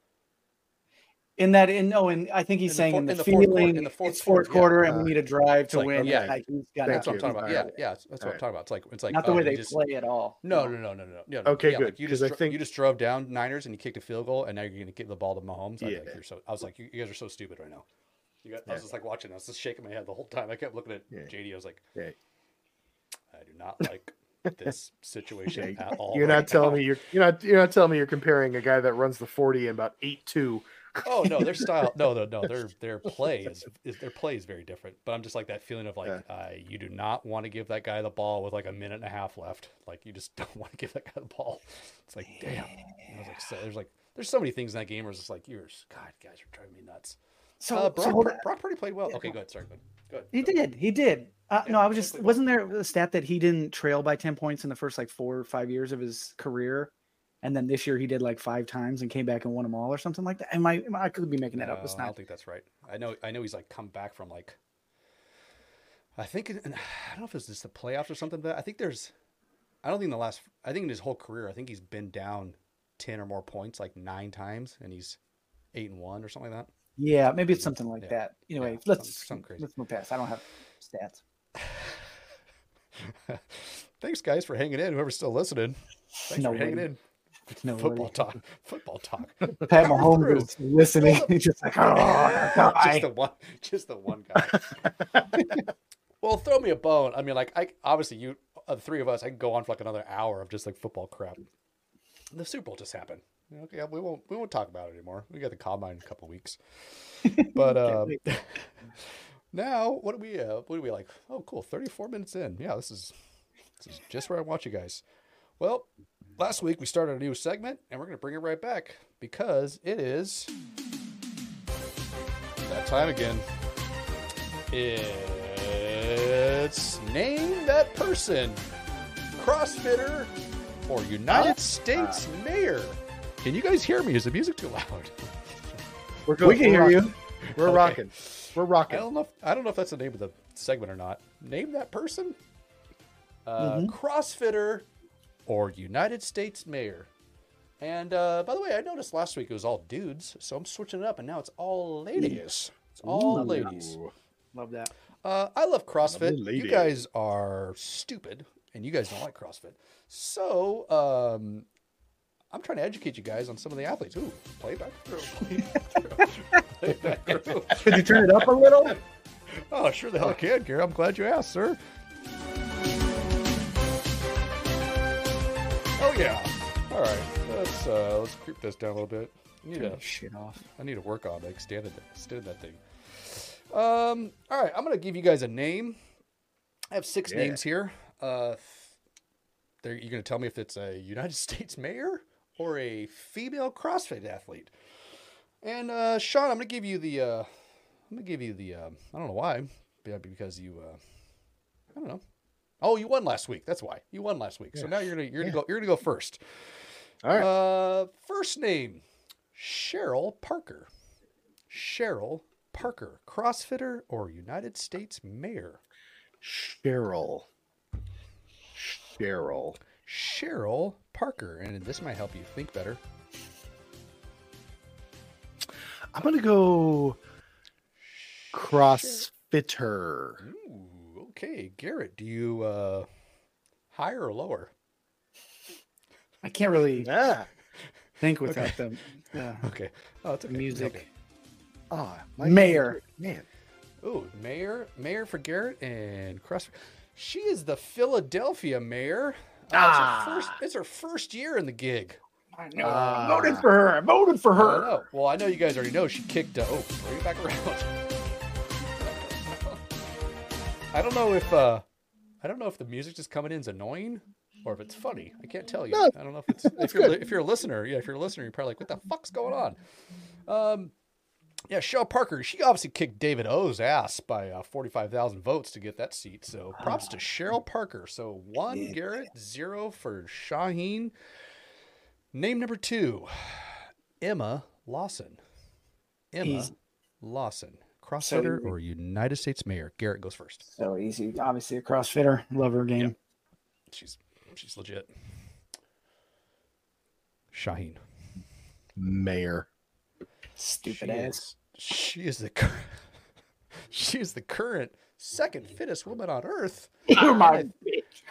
In that, in no, and I think he's in saying the, in the, the feeling, quarter, in the fourth, it's fourth quarter, quarter yeah. and we need a drive to like, win. Yeah, like, he's got that's what I'm talking about. Yeah, yeah, that's what right. I'm talking about. It's like it's like not the oh, way they just, play at all. No, no, no, no, no, no. no okay, yeah, good. Like you just I think... you just drove down Niners and you kicked a field goal, and now you're going to give the ball to Mahomes. I, yeah. like, you're so, I was like, you, you guys are so stupid right now. You got, I was just like watching. I was just shaking my head the whole time. I kept looking at yeah. J D. I was like, yeah. I do not like this situation yeah. at all. You're not right telling now. me you're you're not you're not telling me you're comparing a guy that runs the forty in about eight two. Oh no, their style. No, no, no. Their their play is, is their play is very different. But I'm just like that feeling of like yeah. uh, you do not want to give that guy the ball with like a minute and a half left. Like you just don't want to give that guy the ball. It's like damn. I was like, so there's like there's so many things in that game where it's just like you're just, God, guys are driving me nuts. So, uh, Brock, so Brock Purdy played well. Okay, go ahead. Sorry, go ahead. Go ahead. He go did. Ahead. He did. Uh, yeah, no, I was just, wasn't there a stat that he didn't trail by ten points in the first like four or five years of his career? And then this year he did like five times and came back and won them all or something like that. Am I, am I, I could be making that no, up. It's not. I don't think that's right. I know, I know he's like come back from like, I think, and I don't know if it's just the playoffs or something, but I think there's, I don't think in the last, I think in his whole career, I think he's been down ten or more points like nine times and he's eight and one or something like that. Yeah, maybe it's something like yeah. that. Anyway, yeah, let's something crazy. let's move past. I don't have stats. Thanks, guys, for hanging in. Whoever's still listening, thanks no for hanging in. No football worry. talk. Football talk. Pat Mahomes is listening. He's just like, oh, just the one, just the one guy. Well, throw me a bone. I mean, like, I obviously you, uh, the three of us, I can go on for like another hour of just like football crap. The Super Bowl just happened. Okay, we won't we won't talk about it anymore. We got the combine in a couple of weeks, but um, now what do we? Uh, what do we like? Oh, cool, thirty-four minutes in. Yeah, this is this is just where I watch you guys. Well, last week we started a new segment, and we're gonna bring it right back because it is that time again. It's Name That Person, CrossFitter or United States Mayor. Can you guys hear me? Is the music too loud? We're good. We can We're hear rocking. you. We're okay. rocking. We're rocking. I don't know. If, I don't know if that's the name of the segment or not. Name that person. Uh, mm-hmm. CrossFitter or United States Mayor. And uh, by the way, I noticed last week it was all dudes, so I'm switching it up, and now it's all ladies. It's all Ooh. ladies. Love that. Uh, I love CrossFit. Love you guys are stupid, and you guys don't like CrossFit. So. Um, I'm trying to educate you guys on some of the athletes. Ooh, play back through. Play back through. Play back through. Could you turn it up a little? Oh, sure the hell I can, Gary. I'm glad you asked, sir. Oh yeah. All right. Let's uh, let's creep this down a little bit. Need Turn a, shit off. I need to work on it. Stand it. Stand that thing. Um. All right. I'm gonna give you guys a name. I have six yeah. names here. Uh, there. You're gonna tell me if it's a United States mayor or a female CrossFit athlete. And uh, Sean, I'm gonna give you the. Uh, I'm gonna give you the. Um, I don't know why. Because you. Uh, I don't know. Oh, you won last week. That's why you won last week. Yeah. So now you're gonna you're yeah. gonna go you're gonna go first. All right. Uh, first name. Cheryl Parker. Cheryl Parker, CrossFitter or United States mayor? Cheryl. Cheryl. Cheryl Parker. And this might help you think better. I'm going to go CrossFitter. Ooh, okay. Garrett, do you uh, higher or lower? I can't really... Yeah. Think without okay. them. Yeah. Okay. Oh, it's okay. Music. Okay. Ah, mayor. Man. Oh, mayor. Mayor for Garrett and CrossFit. She is the Philadelphia mayor. Ah. Uh, it's, her first, it's her first year in the gig. I know. Ah. I voted for her. I voted for her. I know. Well, I know you guys already know. She kicked. Uh, oh, bring it back around. I don't know if. Uh, I don't know if the music just coming in is annoying. Or if it's funny, I can't tell you. No, I don't know if it's if you're good. If you're a listener, yeah. If you're a listener, you're probably like, "What the fuck's going on?" Um, yeah, Cheryl Parker. She obviously kicked David O's ass by uh, forty-five thousand votes to get that seat. So props to Cheryl Parker. So one yeah. Garrett, zero for Shaheen. Name number two, Emma Lawson. Emma Easy. Lawson, CrossFitter so or United States mayor? Garrett goes first. So easy. Obviously a CrossFitter. Love her game. Yep. She's. She's legit. Shaheen. Mayor. Stupid she ass. Is, she is the she is the current second fittest woman on earth. Oh my bitch.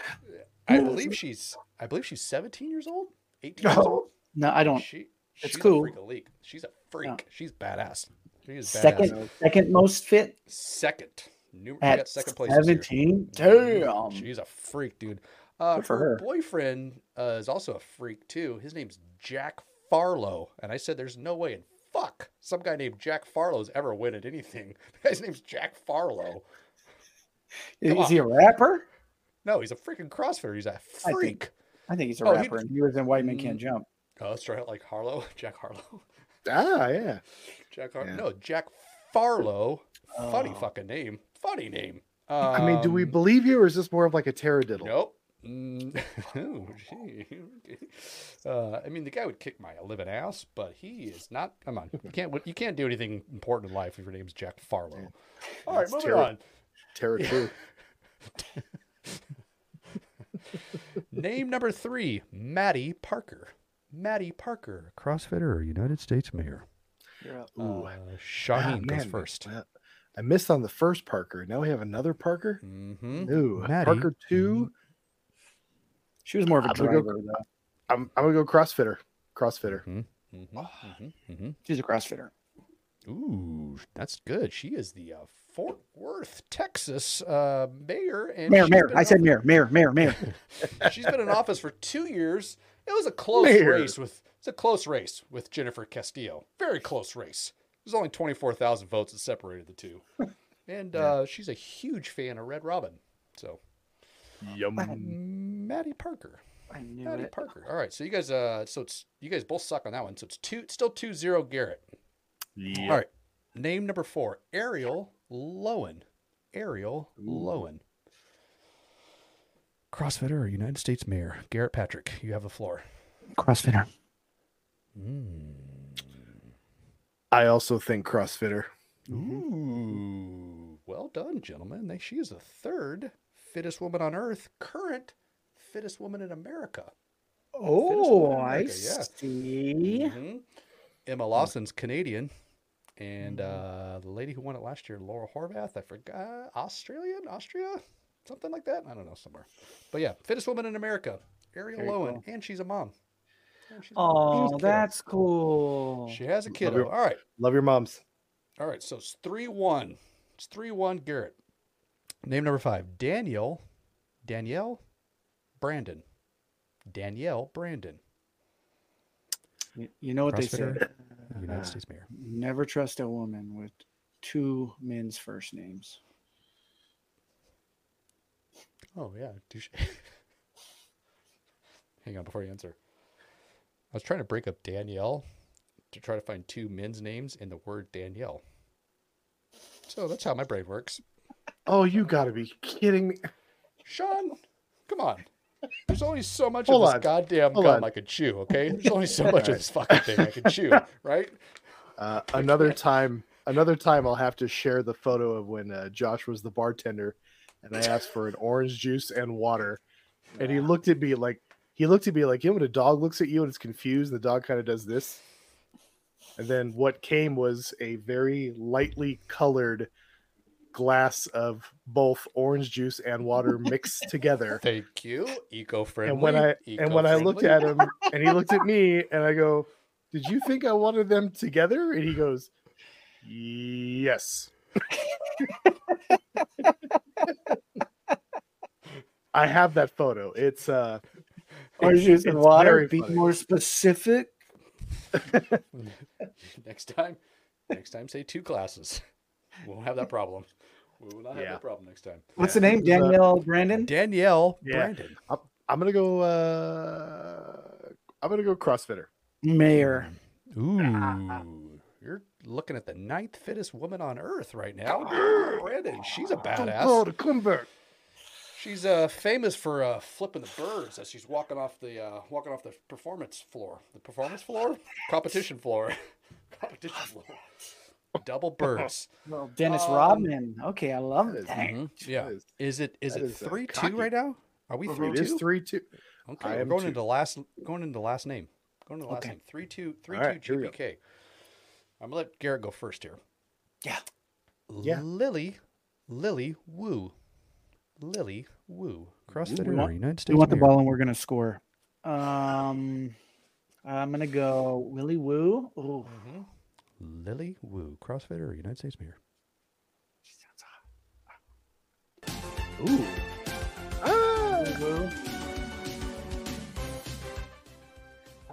I believe she's I believe she's seventeen years old, eighteen years old. No, I don't. She, it's she's cool. A freak elite. She's a freak. No. She's badass. She is badass. Second, second most fit. Second. New, At got second place. Seventeen. Damn. She's a freak, dude. Uh, for her, her boyfriend uh, is also a freak too. His name's Jack Farlow, and I said, "There's no way in fuck some guy named Jack Farlow's ever win at anything." The guy's name's Jack Farlow. Come is on. He a rapper? No, he's a freaking CrossFitter. He's a freak. I think, I think he's a oh, rapper. He, he was in White Man Can't Jump. Oh, that's right, like Harlow, Jack Harlow. Ah, yeah, Jack Harlow. Yeah. No, Jack Farlow. Oh. Funny fucking name. Funny name. Um, I mean, do we believe you, or is this more of like a teradiddle? Nope. Oh, gee. Uh, I mean, the guy would kick my living ass, but he is not. Come on, you can't. You can't do anything important in life if your name's Jack Farlow. Yeah. All right, moving terror, on. Terror two. Name number three: Maddie Parker. Maddie Parker, CrossFitter or United States mayor? Yeah. Ooh, uh, Shaheen ah, goes man. first. Uh, I missed on the first Parker. Now we have another Parker. Mm-hmm. Ooh, Maddie, Parker two. Mm-hmm. She was more of a I'm driver. Gonna go, I'm, I'm going to go CrossFitter. CrossFitter. Mm-hmm, mm-hmm, oh, mm-hmm. She's a CrossFitter. Ooh, that's good. She is the uh, Fort Worth, Texas uh, mayor. And mayor, mayor. I said mayor, mayor, mayor, mayor. She's been in office for two years. It was a close mayor. race with It's a close race with Jennifer Castillo. Very close race. There's only twenty-four thousand votes that separated the two. And yeah. uh, she's a huge fan of Red Robin. So. Yum. Maddie Parker. I knew Maddie it. Parker. All right, so you guys, uh, so it's you guys both suck on that one. So it's two, still two zero Garrett. Yep. All right. Name number four: Ariel Lowen. Ariel Ooh. Lowen. CrossFitter or United States mayor? Garrett Patrick, you have the floor. CrossFitter. Mm. I also think CrossFitter. Ooh, well done, gentlemen. She is the third fittest woman on earth, current fittest woman in America. Oh, in America, I yeah. see. Mm-hmm. Emma Lawson's Canadian, and uh, the lady who won it last year, Laura Horvath, I forgot, Australian, Austria, something like that. I don't know, somewhere. But yeah, fittest woman in America, Ariel Lowen, and she's a mom. Oh, she's oh a that's cool. She has a kiddo. Your, All right. Love your moms. All right, so it's three one. It's three one Garrett. Name number five, Danielle, Danielle Brandon. Danielle Brandon. You, you know what CrossFitter, they say. United uh, States mayor. Never trust a woman with two men's first names. Oh, yeah. Hang on before you answer. I was trying to break up Danielle to try to find two men's names in the word Danielle. So that's how my brain works. Oh, you got to be kidding me. Sean, come on. There's only so much Hold of this on. goddamn Hold gum on. I could chew, okay? There's only so much right. of this fucking thing I could chew, right? Uh, another time, another time I'll have to share the photo of when uh, Josh was the bartender and I asked for an orange juice and water. And he looked at me like, he looked at me like, you know when a dog looks at you and it's confused, the dog kind of does this. And then what came was a very lightly colored glass of both orange juice and water mixed together. Thank you. Eco-friendly. And when I Eco-friendly. and when I looked at him and he looked at me and I go, "Did you think I wanted them together?" And he goes, "Yes." I have that photo. It's uh orange juice and water. Be funny. More specific. Next time, next time say two glasses. We won't have that problem. We will not yeah. have that problem next time. What's yeah. the name? Danielle uh, Brandon? Danielle yeah. Brandon. I'm, I'm gonna go uh I'm gonna go CrossFitter. Mayor. Ooh. Ah. You're looking at the ninth fittest woman on earth right now. Brandon, she's a badass. She's uh, famous for uh, flipping the birds as she's walking off the uh, walking off the performance floor. The performance floor? Competition floor. Competition floor. Double birds. Well, Dennis um, Rodman. Okay, I love it. Mm-hmm. Yeah. Is, is it is it three two right now? Are we three two? It is three two. Okay, I we're going two. into last going into last name. Going into last okay. name. Three two three All two right, G B K. I'm gonna let Garrett go first here. Yeah. Yeah. Lily Lily Wu. Lily Wu. CrossFit United States. We want the ball and we're gonna score. Um I'm gonna go Lily Wu. Ooh. Mm-hmm. Lily Wu, CrossFitter, United States mayor. She sounds hot. Ooh. Ah. Lily Wu.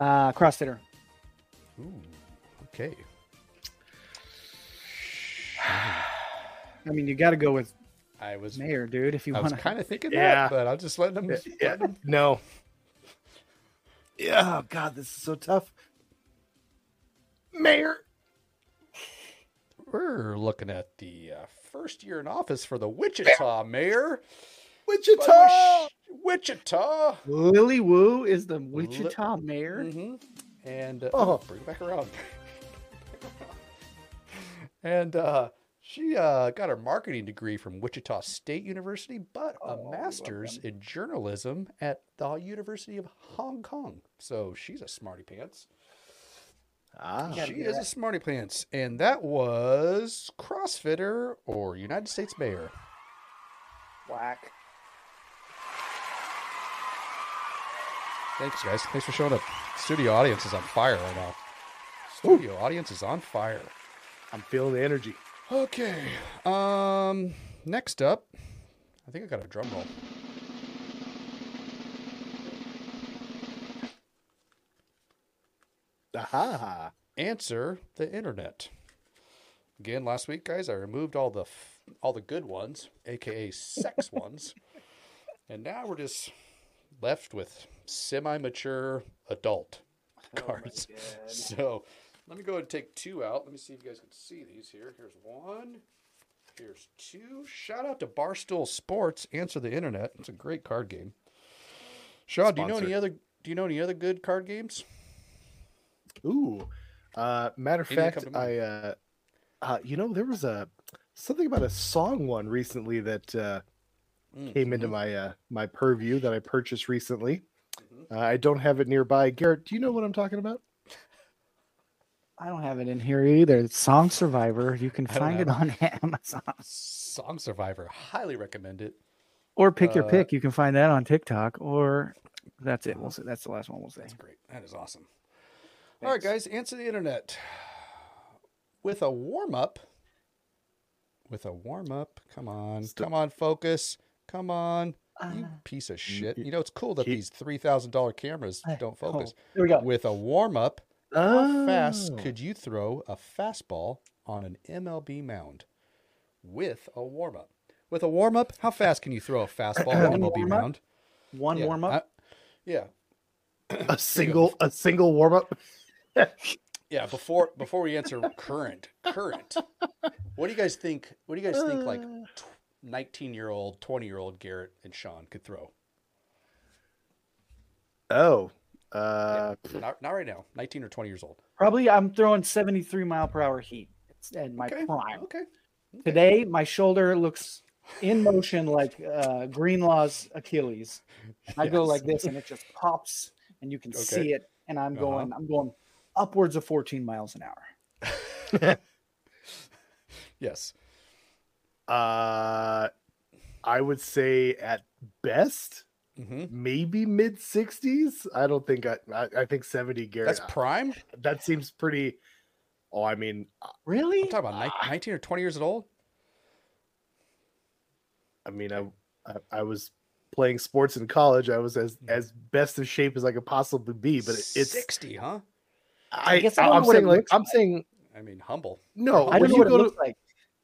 Uh, CrossFitter. Ooh. Okay. I mean, you got to go with I was mayor, dude. If you want, I wanna... was kind of thinking yeah. that, but I'll just let them. Yeah. Let them... No. Yeah. Oh, God, this is so tough. Mayor. We're looking at the uh, first year in office for the Wichita mayor. Wichita! Wichita! Lily Wu is the Wichita Li- mayor. Mm-hmm. And uh, oh. bring it back around. and uh, she uh, got her marketing degree from Wichita State University, but a oh, master's in journalism at the University of Hong Kong. So she's a smarty pants. Ah, she is a smarty pants, and that was CrossFitter or United States mayor. Whack. Thanks, guys. Thanks for showing up. Studio audience is on fire right now. Studio Ooh. audience is on fire. I'm feeling the energy. Okay. Um. Next up, I think I got a drum roll. Aha. Answer the internet. Again, last week, guys, I removed all the f- all the good ones, aka sex ones, and now we're just left with semi-mature adult oh cards. So let me go ahead and take two out. Let me see if you guys can see these here. Here's one. Here's two. Shout out to Barstool Sports. Answer the internet. It's a great card game. Shaw, Sponsored. do you know any other? Do you know any other good card games? Ooh, uh, matter of fact, I, uh, uh, you know, there was a, something about a song one recently that, uh, mm-hmm. came into my, uh, my purview that I purchased recently. Mm-hmm. Uh, I don't have it nearby. Garrett, do you know what I'm talking about? I don't have it in here either. It's Song Survivor. You can find it on Amazon. Song Survivor. Highly recommend it. Or pick uh, your pick. You can find that on TikTok or that's it. We'll say that's the last one we'll say. That's great. That is awesome. All right, guys, answer the internet. With a warm-up, with a warm-up, come on, Stop. come on, focus, come on, uh, you piece of shit. You know, it's cool that keep... these three thousand dollars cameras don't focus. Oh, here we go. With a warm-up, Oh. How fast could you throw a fastball on an M L B mound with a warm-up? With a warm-up, how fast can you throw a fastball on an M L B mound? One yeah, warm-up? I, yeah. A single a single warm-up? Yeah, before before we answer current, current. What do you guys think? What do you guys uh, think like nineteen-year-old, twenty-year-old Garrett and Sean could throw? Oh. Uh, yeah, not, not right now. nineteen or twenty years old. Probably I'm throwing seventy-three mile per hour heat in my okay. prime. Okay. okay. Today, my shoulder looks in motion like uh, Greenlaw's Achilles. Yes. I go like this and it just pops and you can okay. see it. And I'm going, uh-huh. I'm going upwards of fourteen miles an hour. Yes. Uh, I would say at best, mm-hmm. maybe mid sixties. I don't think I, I. I think seventy. Garrett. That's prime. I, that seems pretty. Oh, I mean, really? I'm talking about uh, nineteen or twenty years old. I mean, I, I I was playing sports in college. I was as as best of shape as I could possibly be. But it, it's sixty, huh? I, I guess I I'm saying like I'm like. saying. I mean, humble. No, I don't know what it looks like.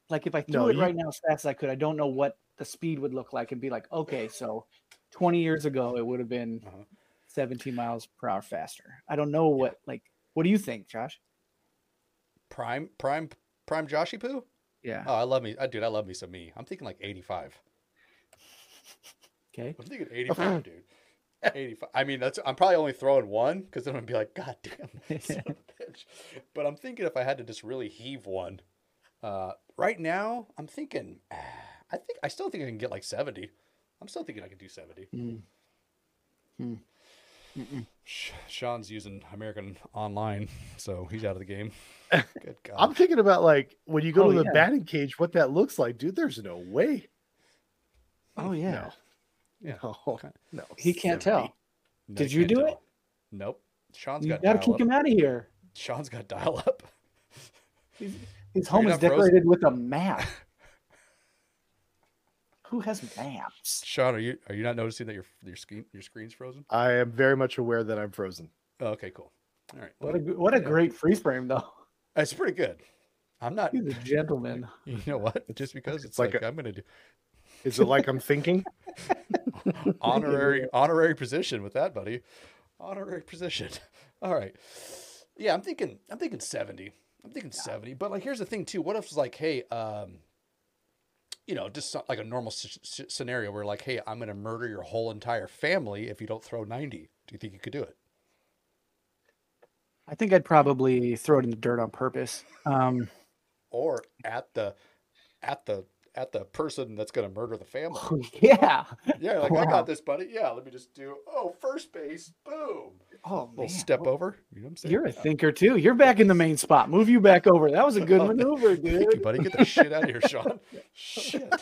Like if I threw no, it you... right now as fast as I could, I don't know what the speed would look like and be like, okay, so. twenty years ago, it would have been uh-huh. seventeen miles per hour faster. I don't know what, yeah. like, what do you think, Josh? Prime, prime, prime Joshy Poo? Yeah. Oh, I love me. I, dude, I love me some me. I'm thinking like eighty-five. Okay. I'm thinking eighty-five, dude. eighty-five. I mean, that's, I'm probably only throwing one because then I'm going to be like, God damn. Son of a bitch. But I'm thinking if I had to just really heave one, uh, right now, I'm thinking, I think, I still think I can get like seventy. I'm still thinking I could do seventy. Mm. Mm. Sean's using American Online, so he's out of the game. Good God. I'm thinking about like when you go oh, to the yeah. batting cage, what that looks like, dude. There's no way. Oh yeah, no, yeah. no. no. He can't seventy. Tell. No, Did you do tell. It? Nope. Sean's you got. Gotta kick up. Him out of here. Sean's got dial up. His, his home is decorated frozen? With a map. Who has maps? Sean, are you are you not noticing that your your screen your screen's frozen? I am very much aware that I'm frozen. Oh, okay, cool. All right. What well, a what a yeah. great freeze frame though. It's pretty good. I'm not. He's a gentleman. You know what? Just because it's like, like a, I'm gonna do. Is it like I'm thinking? honorary honorary position with that, buddy. Honorary position. All right. Yeah, I'm thinking. I'm thinking seventy. I'm thinking yeah. seventy. But like, here's the thing too. What if it's like, hey, um. you know, just like a normal s- scenario where like, hey, I'm going to murder your whole entire family if you don't throw ninety. Do you think you could do it? I think I'd probably throw it in the dirt on purpose. Um, or at the, at the, at the person that's going to murder the family. Oh, yeah. Yeah. Like wow. I got this, buddy. Yeah. Let me just do, oh, first base. Boom. Oh, man. Step well, over. You know what I'm saying? You're a thinker too. You're back in the main spot. Move you back over. That was a good maneuver, dude. Thank you, buddy. Get the shit out of here, Sean. Shit.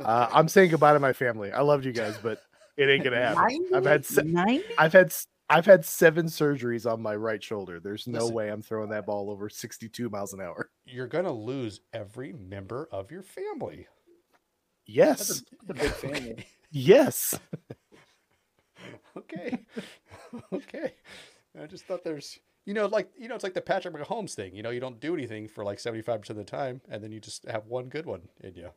Uh, I'm saying goodbye to my family. I loved you guys, but it ain't gonna happen. ninety? I've had, se- I've had, I've had seven surgeries on my right shoulder. There's no Listen, way I'm throwing that ball over sixty-two miles an hour. You're gonna lose every member of your family. Yes. That's a, that's a big family. Yes. Okay. Okay. I just thought there's, you know, like, you know, it's like the Patrick Mahomes thing. You know, you don't do anything for like seventy-five percent of the time, and then you just have one good one in you.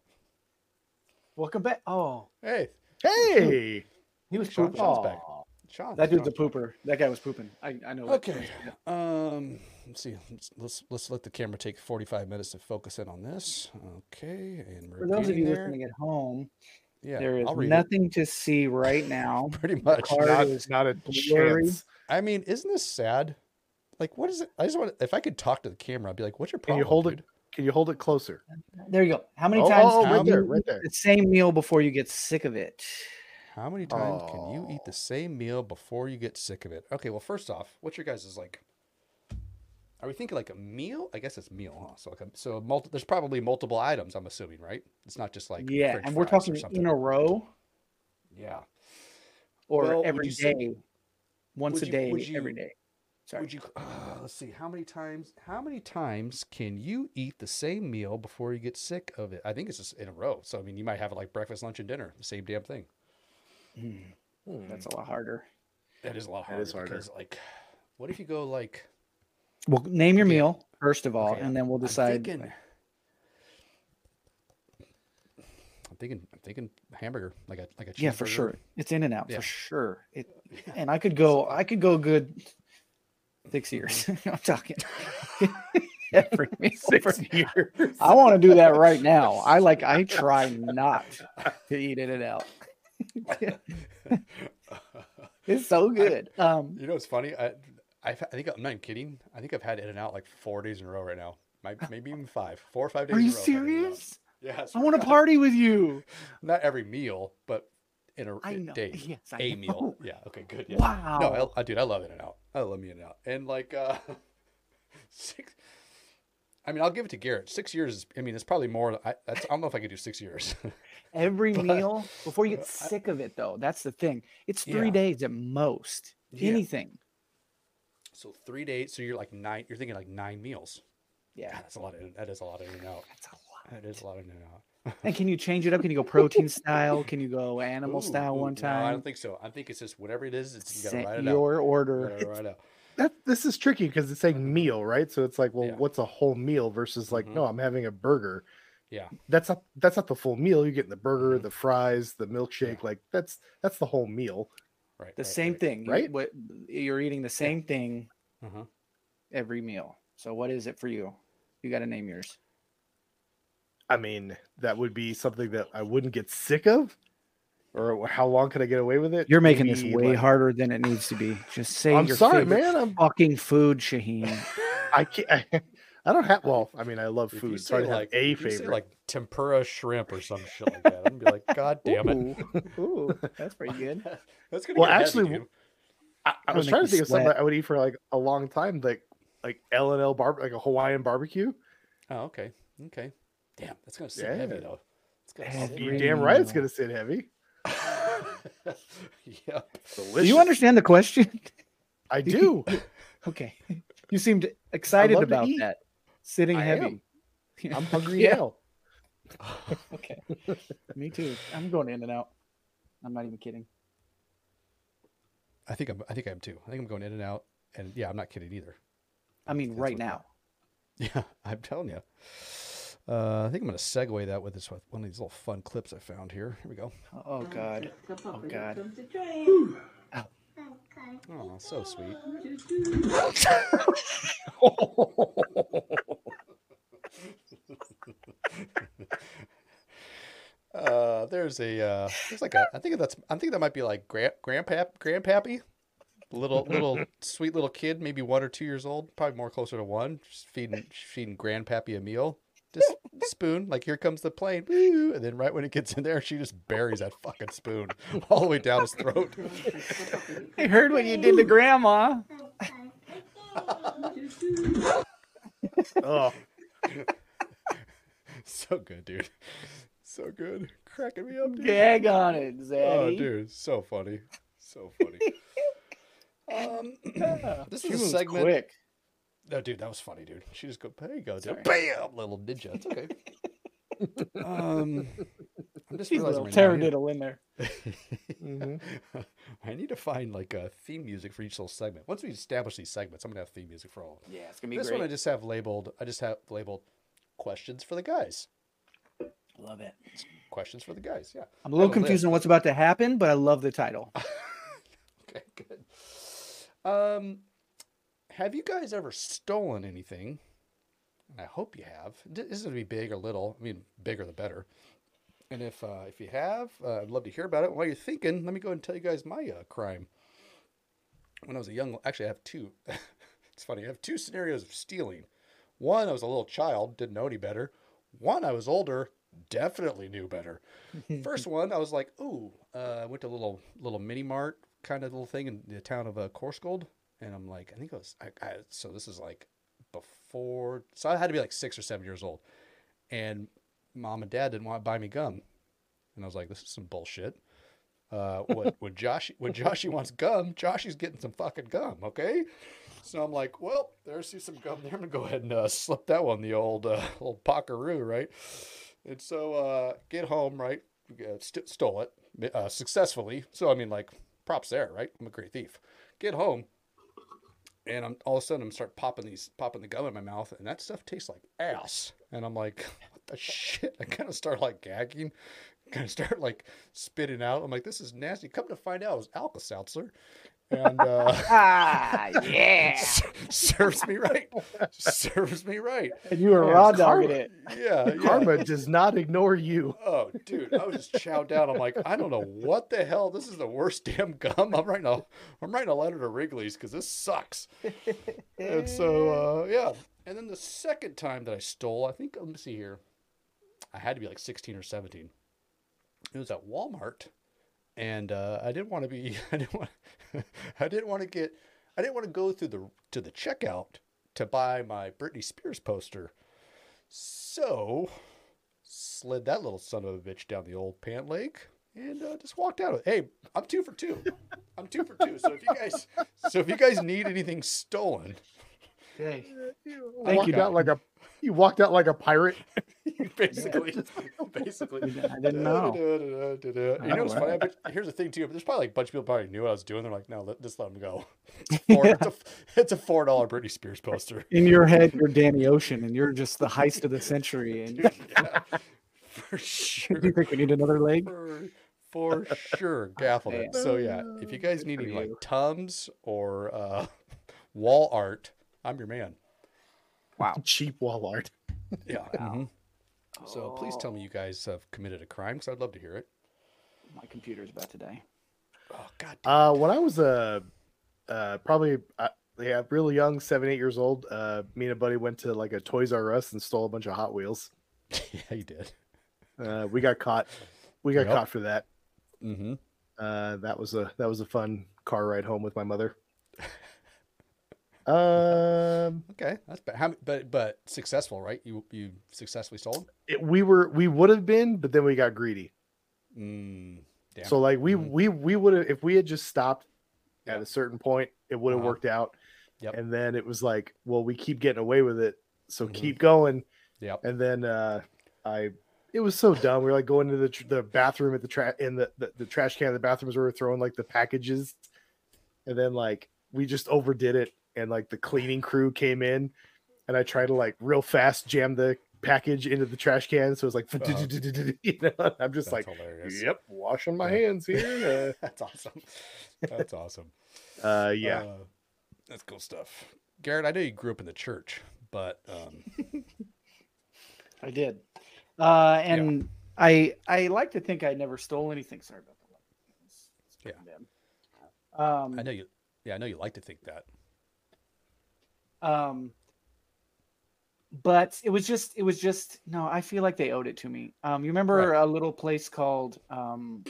Welcome back. Oh. Hey. Hey. He was Sean, Sean's back. Sean, that dude's Sean's a pooper. Back. That guy was pooping. I, I know. Okay. Um, let's see. Let's, let's let's let the camera take forty-five minutes to focus in on this. Okay. And we're for those of you there. Listening at home, yeah, there is nothing it. To see right now. Pretty much. Not, is not a blurry. Chance. I mean, isn't this sad? Like, what is it? I just want to, if I could talk to the camera, I'd be like, what's your problem? Can you hold dude? It? Can you hold it closer? There you go. How many oh, times oh, right there, right there. The same meal before you get sick of it? How many times oh. can you eat the same meal before you get sick of it? Okay, well, first off, what's your guys' is like? Are we thinking like a meal? I guess it's meal, huh? So, like a, so multi, there's probably multiple items, I'm assuming, right? It's not just like yeah, and we're talking in a row. Yeah, or well, every day, say, once a you, day, you, every day. Sorry. Would you? Uh, let's see. How many times? How many times can you eat the same meal before you get sick of it? I think it's just in a row. So I mean, you might have it like breakfast, lunch, and dinner, the same damn thing. Mm. Mm. That's a lot harder. That is a lot harder. That is harder. Because, like, What if you go like? Well, name your yeah. meal first of all, okay, and then we'll decide. I'm thinking, I'm thinking. I'm thinking hamburger, like a like a. Yeah, for sure. It's In-N-Out yeah. for sure. It, and I could go. I could go good. Six years. I'm talking. Every six years. I want to do that right now. I like. I try not to eat In-N-Out. It's so good. I, um, you know, it's funny. I, I, I think I'm not even kidding. I think I've had In-N-Out like four days in a row right now. My, maybe even five, four or five days. Are you in a row serious? Yes. I want to party with you. Not every meal, but in a I know. day, yes, I a know. meal. Yeah. Okay. Good. Yeah. Wow. No, I, I, dude, I love In-N-Out. I love me In-N-Out. And like uh, six. I mean, I'll give it to Garrett. Six years is, I mean, it's probably more. I, that's, I don't know if I could do six years. Every but, meal before you get I, sick of it, though. That's the thing. It's three yeah. days at most. Yeah. Anything. So three days. So you're like nine. You're thinking like nine meals. Yeah, God, that's a lot. Of, that is a lot of In-N-Out. That's a lot. That is a lot of In-N-Out. And can you change it up? Can you go protein style? Can you go animal ooh, style ooh, one time? No, I don't think so. I think it's just whatever it is. It's you gotta write it your out. order. You gotta write it out. That this is tricky because it's saying meal, right? So it's like, well, yeah. what's a whole meal versus like, mm-hmm. no, I'm having a burger. Yeah, that's not that's not the full meal. You're getting the burger, mm-hmm. the fries, the milkshake. Yeah. Like that's that's the whole meal. Right. The right, same right. thing, right? What you're eating the same yeah. thing uh-huh. every meal. So what is it for you? You got to name yours. I mean, that would be something that I wouldn't get sick of. Or how long could I get away with it? You're making Maybe, this way like, harder than it needs to be. Just say I'm your sorry, man. I'm fucking food, Shaheen. I can't. I, I don't have. Well, I mean, I love if food. Sorry, like a favorite, like tempura shrimp or some shit like that. I'd be like, God damn it! Ooh, ooh, that's pretty good. That's gonna well, actually, heavy, I, I was trying to think sweat. of something I would eat for like a long time, like like L and L barb, like a Hawaiian barbecue. Oh, okay, okay. Damn, that's gonna sit yeah. heavy though. It's gonna sit you damn right, it's gonna sit heavy. Yep. Do you understand the question? I do. Okay. You seemed excited about that. Sitting I heavy. Am. I'm hungry yeah. now. Okay. Me too. I'm going In-N-Out. I'm not even kidding. I think I'm I think I'm too. I think I'm going In-N-Out. And yeah, I'm not kidding either. I mean That's right now. I'm, yeah, I'm telling you. Uh, I think I'm going to segue that with this with one of these little fun clips I found here. Here we go. Oh, God. Oh, God. Oh, oh so sweet. uh, there's a, uh, there's like a, I think that's, I think that might be like grand, grandpap, grandpappy, little, little sweet little kid, maybe one or two years old, probably more closer to one, just feeding, feeding grandpappy a meal. Just spoon, like here comes the plane, woo, and then right when it gets in there, she just buries that fucking spoon all the way down his throat. I heard what you did to Grandma. Oh, so good, dude. So good, cracking me up. Dude. Gag on it, Zaddy. Oh, dude, so funny, so funny. um, this was a segment. Quick. No, dude, that was funny, dude. She just go, there you go, dude. Bam, little ninja. It's okay. um, I'm just She's realizing a little right pterodactyl now, in there. mm-hmm. I need to find like a theme music for each little segment. Once we establish these segments, I'm gonna have theme music for all. Yeah, it's gonna be this great. This one I just have labeled. I just have labeled questions for the guys. Love it. It's questions for the guys. Yeah. I'm a little confused on what's about to happen, but I love the title. Okay, good. Um. Have you guys ever stolen anything? And I hope you have. This is going to be big or little. I mean, bigger the better. And if uh, if you have, uh, I'd love to hear about it. While you're thinking, let me go ahead and tell you guys my uh, crime. When I was a young, actually, I have two. It's funny. I have two scenarios of stealing. One, I was a little child, didn't know any better. One, I was older, definitely knew better. First one, I was like, ooh, uh, I went to a little little mini mart kind of little thing in the town of uh, Korskold. And I'm like, I think it was, I, I, so this is like before, so I had to be like six or seven years old. And mom and dad didn't want to buy me gum. And I was like, this is some bullshit. Uh, when, when, Josh, when Joshy wants gum, Joshy's getting some fucking gum, okay? So I'm like, well, there's some gum there. I'm going to go ahead and uh, slip that one, the old, uh, old Pockaroo, right? And so uh, get home, right? St- stole it uh, successfully. So, I mean, like, props there, right? I'm a great thief. Get home. And I'm all of a sudden I'm start popping these popping the gum in my mouth, and that stuff tastes like ass. And I'm like, what the shit? I kind of start like gagging, kind of start like spitting out. I'm like, this is nasty. Come to find out, it was Alka-Seltzer. And uh, ah, yeah, serves me right. Serves me right. And you were raw dogging it. Yeah, yeah, karma does not ignore you. Oh, dude, I was just chowed down. I'm like, I don't know what the hell. This is the worst damn gum. I'm writing a, I'm writing a letter to Wrigley's because this sucks. And so, uh, yeah. And then the second time that I stole, I think, let me see here, I had to be like sixteen or seventeen. It was at Walmart. And uh, I didn't want to be, I didn't want, I didn't want to get, I didn't want to go through the, to the checkout to buy my Britney Spears poster. So, slid that little son of a bitch down the old pant leg and uh, just walked out. Hey, I'm two for two. I'm two for two. So if you guys, so if you guys need anything stolen. Hey, you walked out like a, you walked out like a pirate. Basically, basically. I didn't know. You know what's funny? But here's the thing too. But there's probably like a bunch of people probably knew what I was doing. They're like, no, let, just let them go. It's a, four, yeah. it's, a, it's a four dollar Britney Spears poster. In your head, you're Danny Ocean, and you're just the heist of the century. And dude, yeah, for sure. Do you think we need another leg? For... For sure, Gaffleman. Oh, so yeah, if you guys need any like Tums or uh, wall art, I'm your man. Wow, cheap wall art. Yeah. Wow. Mm-hmm. So oh. Please tell me you guys have committed a crime, because I'd love to hear it. My computer's about to die. Oh God. Uh, when I was uh, uh probably uh, yeah, really young, seven, eight years old, uh, me and a buddy went to like a Toys R Us and stole a bunch of Hot Wheels. Yeah, you did. Uh, we got caught. We got yep. caught for that. Mm-hmm. Uh, that was a that was a fun car ride home with my mother. Um. Okay, that's bad. How, but but successful, right? You you successfully sold. It, we were we would have been, but then we got greedy. Mm, damn. So like we mm. we we would have if we had just stopped yeah. at a certain point, it would have uh-huh. worked out. Yep. And then it was like, well, we keep getting away with it, so mm-hmm. keep going. Yep. And then uh, I. It was so dumb. We were like going to the tr- the bathroom at the trash in the, the, the trash can of the bathrooms where we were throwing like the packages, and then like we just overdid it, and like the cleaning crew came in, and I tried to like real fast jam the package into the trash can, so it was like you know? I'm just like hilarious. Yep, washing my hands here. That's awesome. That's awesome. Uh, yeah, uh, that's cool stuff. Garrett, I know you grew up in the church, but um... I did. Uh, and yeah. I I like to think I never stole anything. Sorry about that. Yeah. Um, I know you. Yeah, I know you like to think that. Um, but it was just it was just no. I feel like they owed it to me. Um, you remember right. a little place called um,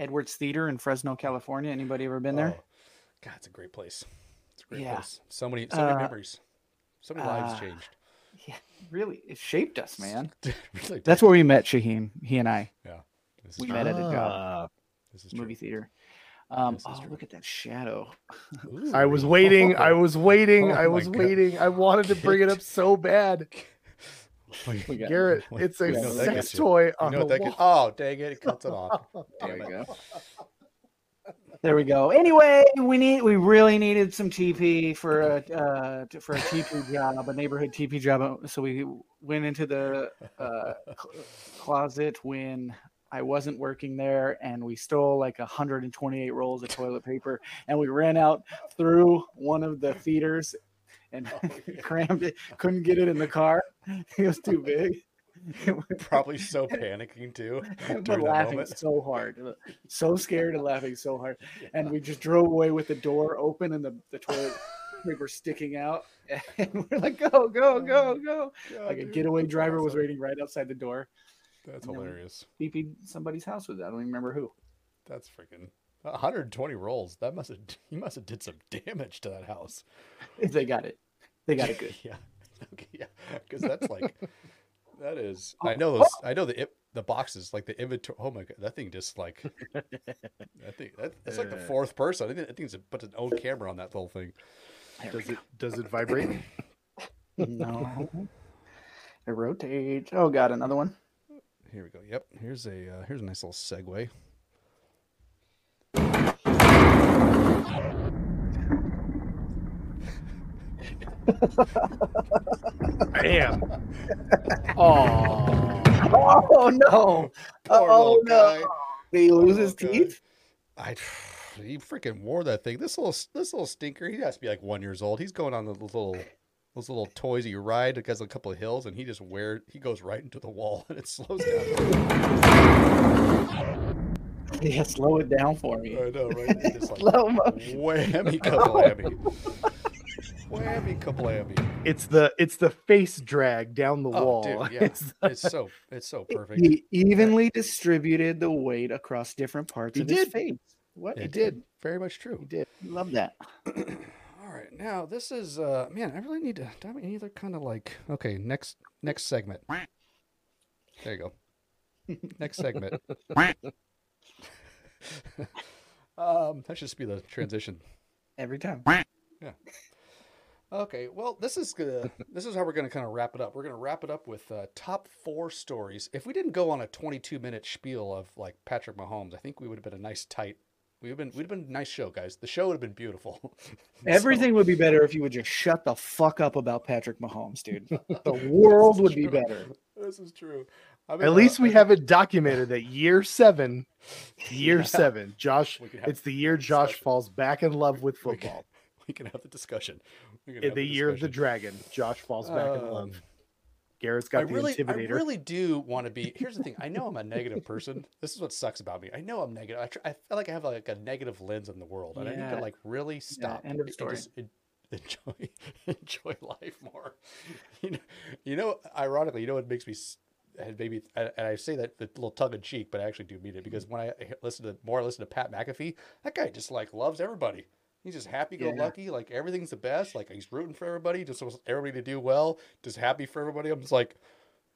Edwards Theater in Fresno, California? Anybody ever been oh. there? God, it's a great place. It's a great yeah. place. So many so many uh, memories. So many lives uh, changed. Yeah, really, it shaped us, man. Really that's where we met Shaheen. He and I. Yeah, we true. met at a job. This is movie true. theater. Um, this oh, look at that shadow! Ooh, I was waiting. I was waiting. Oh, I was waiting. God. I wanted to bring it up so bad. Garrett, it's a yeah, sex toy on the wall. Oh, dang it! It cuts it off. There we go. There we go. Anyway, we need we really needed some T P for a uh, for a T P job, a neighborhood T P job. So we went into the uh, closet when I wasn't working there, and we stole like one hundred twenty-eight rolls of toilet paper, and we ran out through one of the theaters and crammed it. Couldn't get it in the car; it was too big. Probably so panicking too. We're laughing so hard, so scared and laughing so hard, and we just drove away with the door open and the, the toilet paper sticking out, and we're like, go, go, go, go! God, like a getaway dude, driver awesome. was waiting right outside the door. That's hilarious. Beeping somebody's house with that. I don't even remember who. That's freaking one hundred twenty rolls. That must have you must have did some damage to that house. They got it. They got it good. Yeah. Okay. Yeah. Because that's like. That is, I know those. I know the the boxes, like the inventory. Oh my god, that thing just like, I think that, that's like the fourth person. I think I think it's a, puts an old camera on that whole thing. There does it? Does it vibrate? No, it rotates. Oh god, another one. Here we go. Yep. Here's a uh, here's a nice little segue. Damn. Oh. Oh, no. Oh, no. Guy. Did he lose his teeth? I, he freaking wore that thing. This little this little stinker, he has to be like one years old. He's going on the little... Those little toys that you ride, it has a couple of hills, and he just wears, he goes right into the wall, and it slows down. Yeah, slow it down for me. I know, right? Just like, slow motion. Whammy, kablammy. Whammy, kablammy. It's the it's the face drag down the oh, wall. Dude, yeah. it's, it's so it's so perfect. He evenly yeah. distributed the weight across different parts he of did. his face. What it he did. did, very much true. He did. Love that. All right, now this is uh man, I really need to dive in either kind of like okay, next next segment. There you go. Next segment. um that should just be the transition. Every time. Yeah. Okay, well, this is gonna this is how we're gonna kind of wrap it up. We're gonna wrap it up with uh top four stories. If we didn't go on a twenty-two minute spiel of like Patrick Mahomes, I think we would have been a nice tight We'd have been, we'd have been a nice show, guys. The show would have been beautiful. Everything so. would be better if you would just shut the fuck up about Patrick Mahomes, dude. The world would true. be better. This is true. I mean, At uh, least we have it documented that year seven, year yeah. seven, Josh, it's the year Josh discussion. falls back in love with football. We can, we can have the discussion. We can in have the, the year discussion. of the dragon, Josh falls back um, in love. Garrett's got I the really, intimidator. I really do want to be. Here's the thing. I know I'm a negative person. This is what sucks about me. I know I'm negative. I, tr- I feel like I have like a negative lens on the world, and yeah. I need to like really stop. Yeah, end of story. Just enjoy, enjoy life more. You know, you know. Ironically, you know what makes me. And maybe, and I say that a little tongue in cheek, but I actually do mean it because when I listen to more, I listen to Pat McAfee. That guy just like loves everybody. He's just happy-go-lucky, yeah. like everything's the best. Like he's rooting for everybody, just wants everybody to do well, just happy for everybody. I'm just like,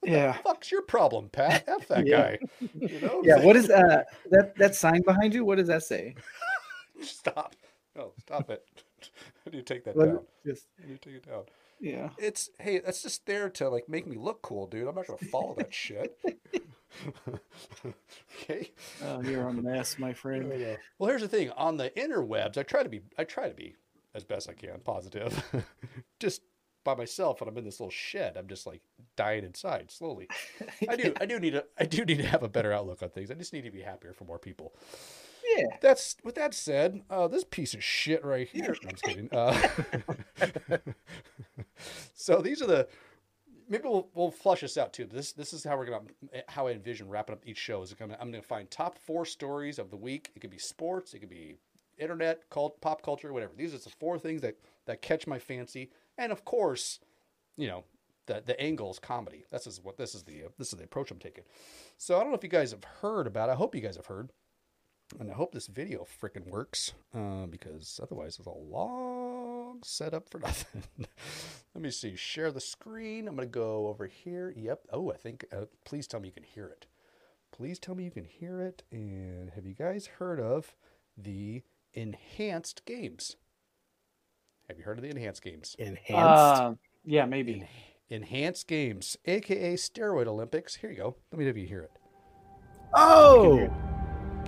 what yeah. the fuck's your problem, Pat? F that yeah. guy. You know what yeah. What is uh, that? That sign behind you? What does that say? Stop! No, stop it. I need to take that Let down. Just... I need to take it down. Yeah. It's hey, that's just there to like make me look cool, dude. I'm not gonna follow that shit. Okay. Oh, you're a mess, my friend. Yeah. Well, here's the thing. On the interwebs, I try to be I try to be as best I can positive. Just by myself, and I'm in this little shed. I'm just like dying inside slowly. I do I do need to I do need to have a better outlook on things. I just need to be happier for more people. Yeah. That's with that said, uh, this piece of shit right here. I'm just kidding. Uh, so these are the Maybe we'll we'll flush this out too. This this is how we're gonna how I envision wrapping up each show. Is I'm gonna find top four stories of the week. It could be sports, it could be internet, cult, pop culture, whatever. These are the four things that, that catch my fancy, and of course, you know, the the angles comedy. This is what this is the this is the approach I'm taking. So I don't know if you guys have heard about. I hope you guys have heard, and I hope this video freaking works uh, because otherwise it's a long. Set up for nothing. Let me see. Share the screen. I'm going to go over here. Yep. Oh, I think. Uh, please tell me you can hear it. Please tell me you can hear it. And have you guys heard of the enhanced games? Have you heard of the enhanced games? Enhanced? Uh, yeah, maybe. En- enhanced games, a k a. Steroid Olympics. Here you go. Let me know if you hear it. Oh! Can, hear it.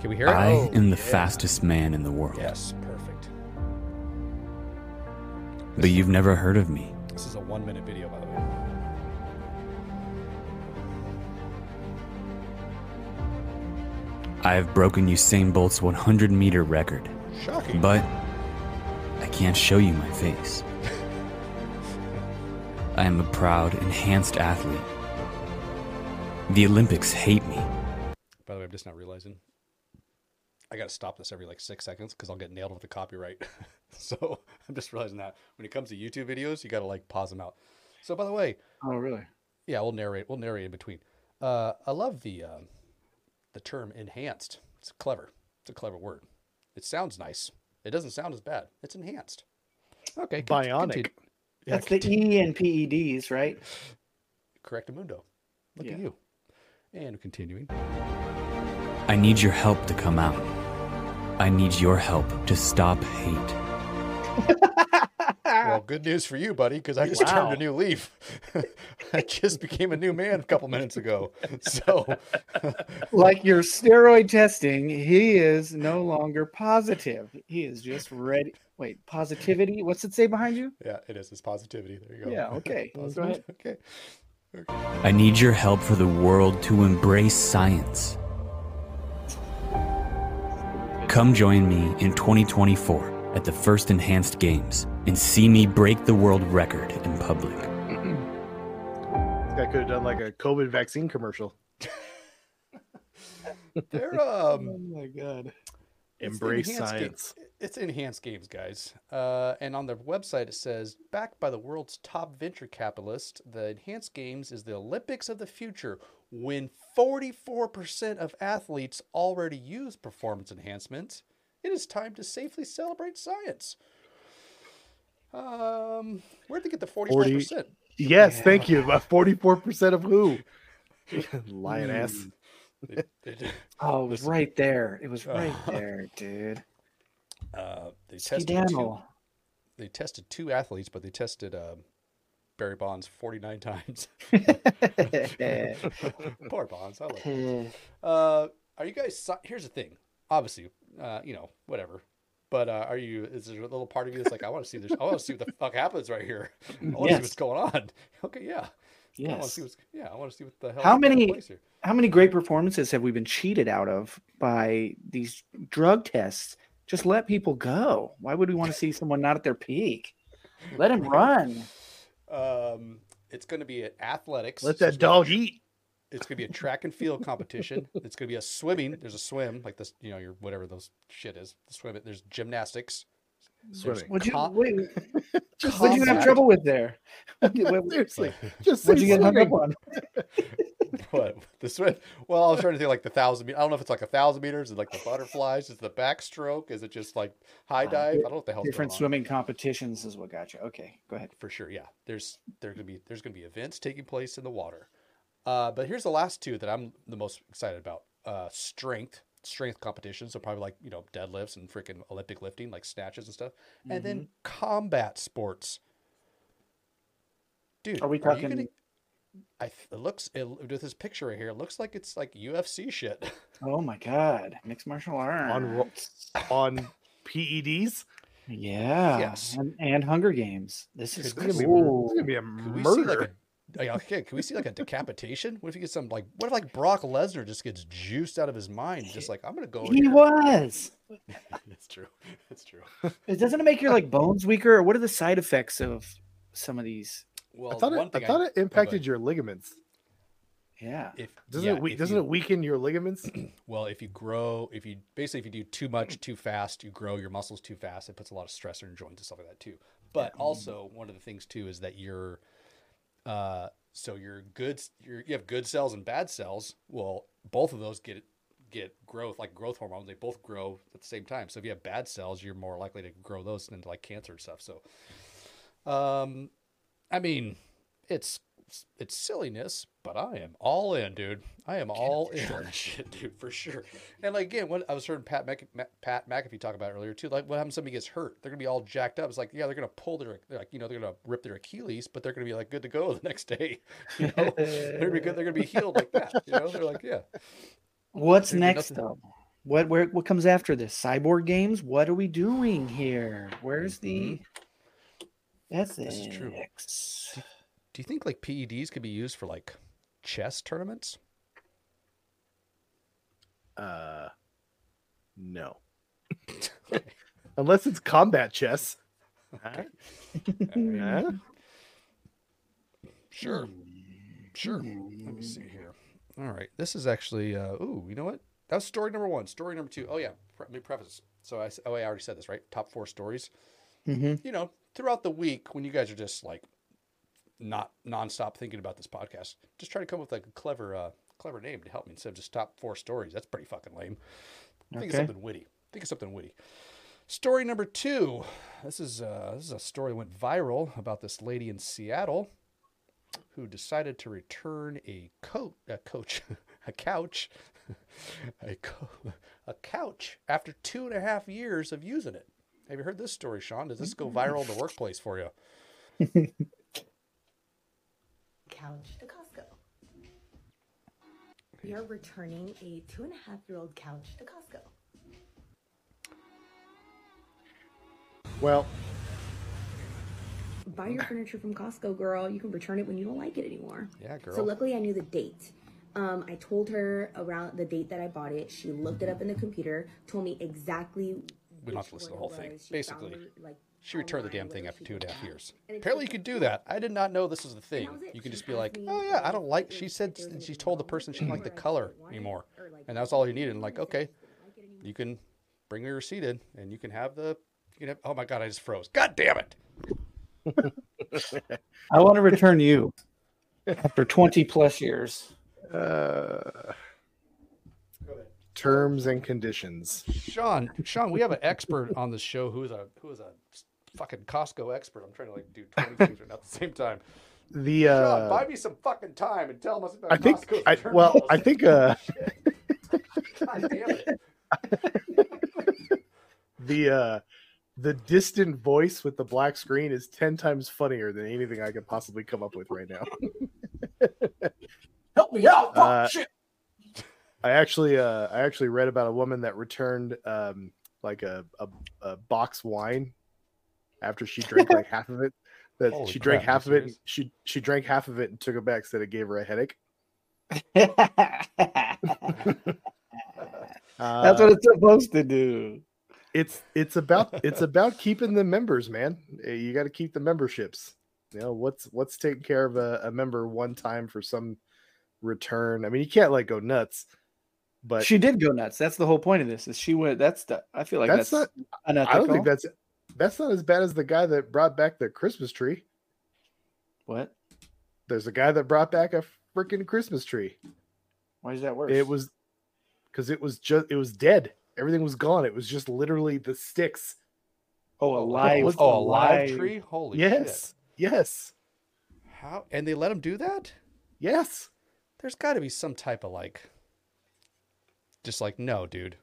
Can we hear it? I oh, am the yeah. fastest man in the world. Yes, perfect. But you've never heard of me. This is a one minute video, by the way. I have broken Usain Bolt's one hundred meter record. Shocking. But I can't show you my face. I am a proud, enhanced athlete. The Olympics hate me. By the way, I'm just not realizing. I got to stop this every like six seconds because I'll get nailed with the copyright. So I'm just realizing that when it comes to YouTube videos, you got to like pause them out. So by the way, oh really? Yeah, we'll narrate. We'll narrate in between. Uh, I love the uh, the term enhanced. It's clever. It's a clever word. It sounds nice. It doesn't sound as bad. It's enhanced. Okay. Bionic. Yeah, that's continue. The E in P E Ds, right? Correctamundo. Look yeah. at you. And continuing. I need your help to come out. I need your help to stop hate. Well, good news for you, buddy, because I just wow. turned a new leaf. I just became a new man a couple minutes ago. So, like your steroid testing, he is no longer positive. He is just ready. Wait, positivity? What's it say behind you? Yeah, it is. It's positivity. There you go. Yeah, okay. That's right. Okay. Okay. I need your help for the world to embrace science. Come join me in twenty twenty-four at the first Enhanced Games and see me break the world record in public. This guy could have done like a COVID vaccine commercial. They're um oh my god. Embrace science. Ga- it's Enhanced Games, guys. Uh, and on their website it says, backed by the world's top venture capitalists, the Enhanced Games is the Olympics of the future, when forty-four percent of athletes already use performance enhancements. It is time to safely celebrate science. Um, where'd they get the forty-four percent? forty Yes, yeah. Thank you. About forty-four percent of who? Lion ass. It, it, oh, it was listen. right there. It was right uh, there, dude. Uh, they, tested two, they tested two athletes, but they tested um, Barry Bonds forty-nine times. Poor Bonds. I love him. Uh, are you guys... Here's the thing. Obviously... Uh, you know, whatever. But uh, are you? Is there a little part of you that's like, I want to see this? I want to see what the fuck happens right here. I want yes. to see what's going on. Okay, yeah, yes. I want to see what's, yeah, I want to see what the hell. How many? Place here. How many great performances have we been cheated out of by these drug tests? Just let people go. Why would we want to see someone not at their peak? Let him run. Um, it's going to be at athletics. Let that dog eat. It's going to be a track and field competition. It's going to be a swimming. There's a swim, like this, you know, your whatever those shit is. The swim. There's gymnastics. Swimming. There's would com- you, wait, just, what'd you have trouble with there? Seriously. Just what'd you get hung up on? What? The swim? Well, I was trying to think like the thousand. I don't know if it's like a thousand meters. Is like the butterflies? Is it the backstroke? Is it just like high dive? Uh, I don't know what the hell. Different going swimming on. competitions is what got you. Okay, go ahead. For sure. Yeah. There's there's gonna be there's gonna be events taking place in the water. Uh, but here's the last two that I'm the most excited about. Uh, strength, strength competitions. So probably like, you know, deadlifts and freaking Olympic lifting, like snatches and stuff. Mm-hmm. And then combat sports. Dude, are we talking? Are you gonna... I, it looks, it, with this picture right here, it looks like it's like U F C shit. Oh my God. Mixed martial arts. On, on P E Ds? Yeah. Yes. And, and Hunger Games. This is going to be a murder. Okay, can we see like a decapitation? What if you get some like? What if like Brock Lesnar just gets juiced out of his mind? Just like I'm gonna go. He here. was. That's true. That's true. It doesn't it make your like bones weaker? Or what are the side effects of some of these? Well, I thought it, I thought I, it impacted oh, your ligaments. Yeah. If, doesn't yeah, it we, doesn't you, it weaken your ligaments? Well, if you grow, if you basically if you do too much too fast, you grow your muscles too fast. It puts a lot of stress on your joints and stuff like that too. But yeah. also one of the things too is that you're. Uh, so your good, your, you have good cells and bad cells. Well, both of those get get growth, like growth hormones. They both grow at the same time. So if you have bad cells, you're more likely to grow those into like cancer and stuff. So, um, I mean, it's it's silliness, but I am all in, dude. I am all in on that shit, dude, for sure. And like again, when I was hearing Pat Mc, Pat McAfee talk about it earlier too, like what happens if somebody gets hurt? They're gonna be all jacked up. It's like yeah, they're gonna pull their like you know they're gonna rip their Achilles, but they're gonna be like good to go the next day. You know, they're gonna be good. They're gonna be healed like that. You know, they're like yeah. What's There's next nothing. though? What where what comes after this? Cyborg games? What are we doing here? Where's the? That's That's it. true. X. Do you think like P E Ds could be used for like chess tournaments? Uh, no. Unless it's combat chess. Okay. Yeah. Sure. Sure. Let me see here. All right. This is actually, uh, ooh, you know what? That was story number one. Story number two. Oh, yeah. Let me preface. So I, oh, I already said this, right? Top four stories. Mm-hmm. You know, throughout the week when you guys are just like, not nonstop thinking about this podcast. Just try to come up with like a clever, uh, clever name to help me instead of just top four stories. That's pretty fucking lame. Okay. Think of something witty. Think of something witty. Story number two. This is uh, this is a story that went viral about this lady in Seattle who decided to return a coat, a coach, a couch, a co- a couch after two and a half years of using it. Have you heard this story, Sean? Does this go viral in the workplace for you? Couch to Costco. We are returning a two and a half year old couch to Costco. Well, buy your furniture from Costco, girl. You can return it when you don't like it anymore. Yeah, girl. So luckily I knew the date. Um, I told her around the date that I bought it. She looked it up in the computer, told me exactly. We don't have to listen to the whole thing. She Basically, found, like, she returned the damn thing after two and a half years. Apparently you could do that. I did not know this was the thing. You could just be like, oh, yeah, I don't like. She said, and she told the person she didn't like the color anymore. And that's all you needed. And like, okay, you can bring your receipt in and you can have the, you can have, oh my God, I just froze. God damn it. I want to return you after twenty plus years. Uh, terms and conditions. Sean, Sean, we have an expert on the show who's a who is a fucking Costco expert. I'm trying to like do twenty things right now at the same time. The uh, Sean, buy me some fucking time and tell them about I think, Costco. I, well, I think. Uh, God damn it. the uh, the distant voice with the black screen is ten times funnier than anything I could possibly come up with right now. Help me out! Oh, uh, shit. I actually, uh, I actually read about a woman that returned um, like a, a, a box wine after she drank like half of it. That Holy she drank crap, half of serious? it. She she drank half of it and took it back. Said it gave her a headache. uh, That's what it's supposed to do. It's it's about it's about keeping the members, man. You got to keep the memberships. You know what's what's taking care of a, a member one time for some return. I mean, you can't like go nuts, but she did go nuts. That's the whole point of this. Is she went? That's the. I feel like that's, that's not. Unethical. I don't think that's. That's not as bad as the guy that brought back the Christmas tree. What? There's a guy that brought back a freaking Christmas tree. Why is that worse? It was because it was just it was dead. Everything was gone. It was just literally the sticks. Oh, a live. Oh, a live tree. Holy shit. Yes. Yes. How? And they let him do that? Yes. There's got to be some type of like, just like, no, dude,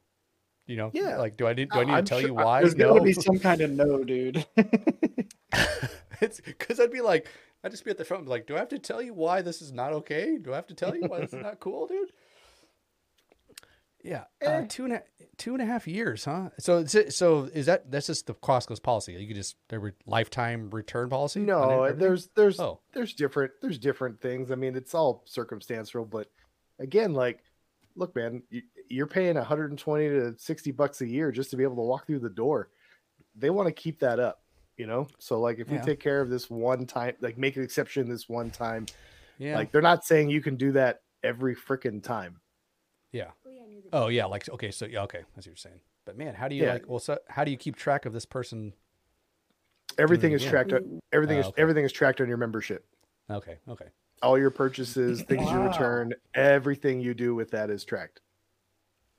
you know, yeah. Like, do I need, do I need I'm to tell sure, you why? There's no. got to be some kind of no, dude. It's because I'd be like, I'd just be at the front, like, do I have to tell you why this is not okay? Do I have to tell you why this is not cool, dude? Yeah, uh, two and a, two and a half years, huh? So, so is that that's just the Costco's policy? You could just their lifetime return policy? No, there's there's oh. there's different there's different things. I mean, it's all circumstantial, but again, like, look, man, you're paying one hundred twenty to sixty bucks a year just to be able to walk through the door. They want to keep that up, you know. So, like, if yeah. we take care of this one time, like, make an exception this one time, yeah. Like, they're not saying you can do that every freaking time. Yeah. Oh yeah, like okay, so yeah, okay, that's what you're saying. But man, how do you yeah. like? Well, so how do you keep track of this person? Everything is tracked. On, everything oh, is okay. everything is tracked on your membership. Okay, okay. All your purchases, things wow. you return, everything you do with that is tracked.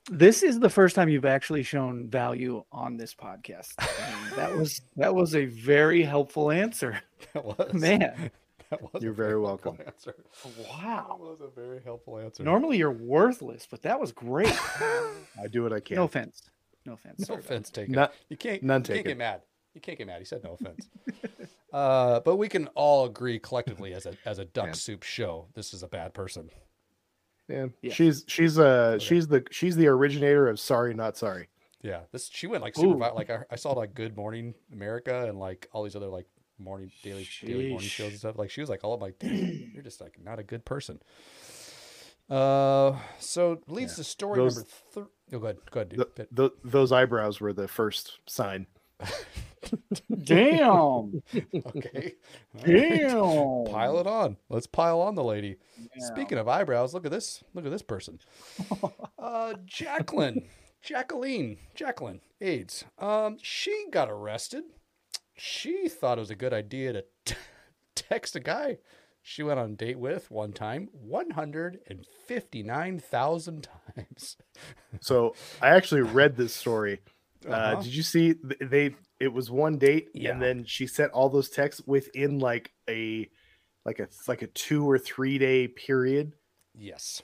This is the first time you've actually shown value on this podcast. And that was that was a very helpful answer. That was man. You're very welcome. Answer. Wow. That was a very helpful answer. Normally you're worthless, but that was great. I do what I can. No offense. No offense. No offense taken. Not, you can't, none you taken. can't get mad. You can't get mad. He said no offense. uh, but we can all agree collectively as a as a duck yeah. soup show, this is a bad person. Yeah. yeah. She's she's uh okay. she's the she's the originator of sorry not sorry. Yeah. This she went like super like I, I saw like Good Morning America and like all these other like morning daily daily morning shows and stuff. Like she was like all oh, like damn, you're just like not a good person. Uh so leads yeah. to story those, number three. Oh, go ahead. Go ahead, dude. The, the, those eyebrows were the first sign. Damn. Okay. Damn. Right. Pile it on. Let's pile on the lady. Damn. Speaking of eyebrows, look at this. Look at this person. Uh Jacqueline. Jacqueline. Jacqueline. AIDS. Um, she got arrested. She thought it was a good idea to t- text a guy she went on a date with one time one hundred fifty-nine thousand times. So I actually read this story. Uh, uh-huh. Did you see they? It was one date, yeah. and then she sent all those texts within like a like a like a two or three day period. Yes.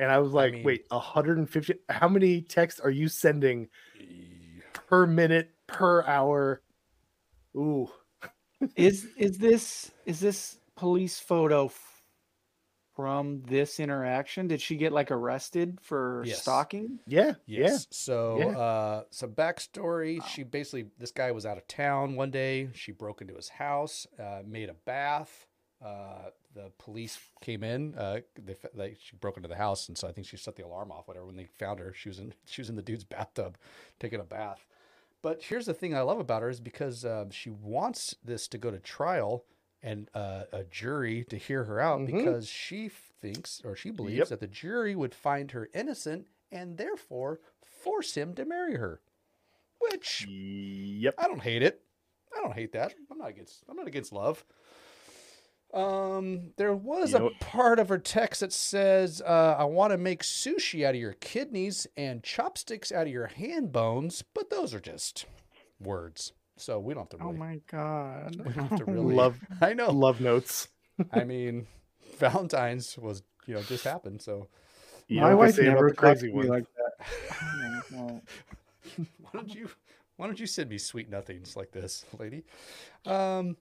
And I was like, I mean, wait, one hundred fifty? How many texts are you sending per minute? per hour. Ooh. is is this is this police photo f- from this interaction? Did she get like arrested for yes. stalking? Yeah. Yes. Yeah. So yeah. uh some backstory. Wow. She basically this guy was out of town one day. She broke into his house, uh, made a bath. Uh, the police came in. Uh, they like she broke into the house, and so I think she set the alarm off. Whatever. When they found her, she was in she was in the dude's bathtub, taking a bath. But here's the thing I love about her is because um, she wants this to go to trial and uh, a jury to hear her out mm-hmm. because she thinks or she believes yep. that the jury would find her innocent and therefore force him to marry her. Which yep, I don't hate it. I don't hate that. I'm not against. I'm not against love. Um, there was you know, a part of her text that says, uh, I want to make sushi out of your kidneys and chopsticks out of your hand bones, but those are just words. So we don't have to really, oh my God. We don't have to really love, I know. Love notes. I mean, Valentine's was, you know, just happened. So you my wife never crazy me like that. Why don't you, why don't you send me sweet nothings like this, lady? Um,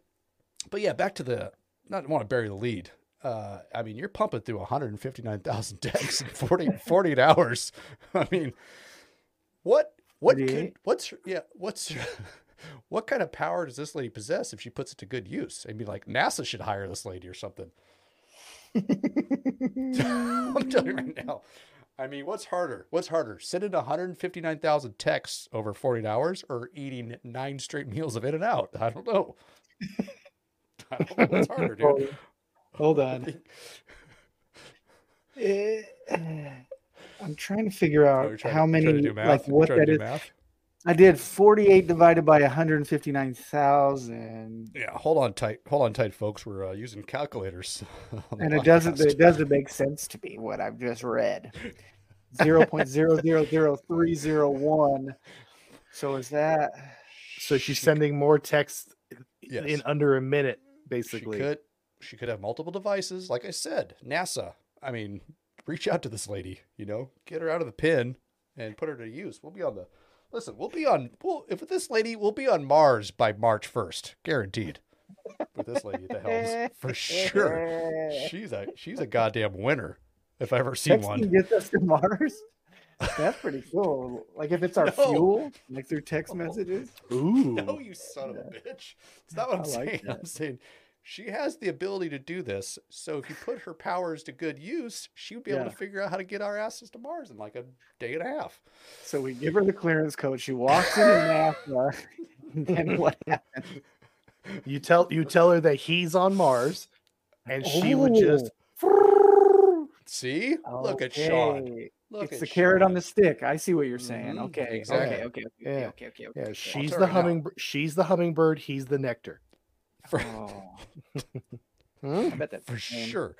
but yeah, back to the, not want to bury the lead. Uh, I mean, you're pumping through one hundred fifty-nine thousand texts in forty, forty-eight hours. I mean, what, what, can, what's, yeah, what's, what kind of power does this lady possess if she puts it to good use? I mean, like NASA should hire this lady or something. I'm telling you right now. I mean, what's harder? What's harder? Sending one hundred fifty-nine thousand texts over forty-eight hours or eating nine straight meals of In-N-Out? I don't know. I don't know what's harder, dude. Hold on. it, I'm trying to figure out oh, how to, many, like what that is. Math? I did forty-eight divided by one hundred fifty-nine thousand. Yeah, hold on tight, hold on tight, folks. We're uh, using calculators, and it podcast. doesn't it doesn't make sense to me what I've just read. zero point zero zero zero three zero one. So is that? So she's she, sending more text yes. in under a minute. Basically, she could, she could have multiple devices. Like I said, NASA. I mean, reach out to this lady. You know, get her out of the pen and put her to use. We'll be on the listen. We'll be on. Well, if this lady, we'll be on Mars by March first, guaranteed. With this lady at the helm, for sure. She's a she's a goddamn winner. If I ever seen Text one, gets us to Mars. That's pretty cool. Like if it's our no. fuel, like through text messages. Ooh. No, you son yeah. of a bitch. It's not what I'm like saying. That. I'm saying she has the ability to do this. So if you put her powers to good use, she would be yeah. able to figure out how to get our asses to Mars in like a day and a half. So we give her the clearance code. She walks in and NASA. And then what happens? You tell you tell her that he's on Mars, and oh. she would just see. Okay. Look at Sean. Look it's the Sean. Carrot on the stick. I see what you're saying. Okay, exactly. okay, okay, okay, yeah. okay, okay, okay, okay. Yeah, okay. she's the humming. She's the hummingbird. He's the nectar. For, oh. hmm? I bet that for man. sure,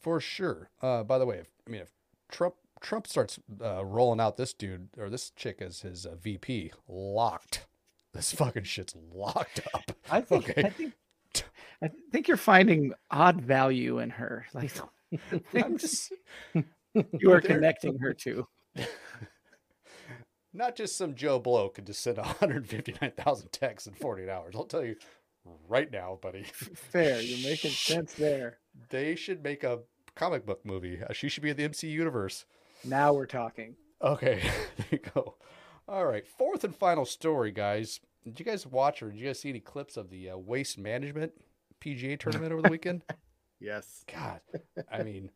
for sure. Uh, by the way, if, I mean, if Trump Trump starts uh, rolling out this dude or this chick as his uh, V P, locked. This fucking shit's locked up. I think. Okay. I think. I think you're finding odd value in her. Like, I'm just. You are connecting her to. Not just some Joe Blow could just send one hundred fifty-nine thousand texts in forty-eight hours. I'll tell you right now, buddy. Fair. You're making sense there. They should make a comic book movie. She should be in the M C U universe. Now we're talking. Okay. There you go. All right. Fourth and final story, guys. Did you guys watch or did you guys see any clips of the uh, waste management P G A tournament over the weekend? Yes. God. I mean...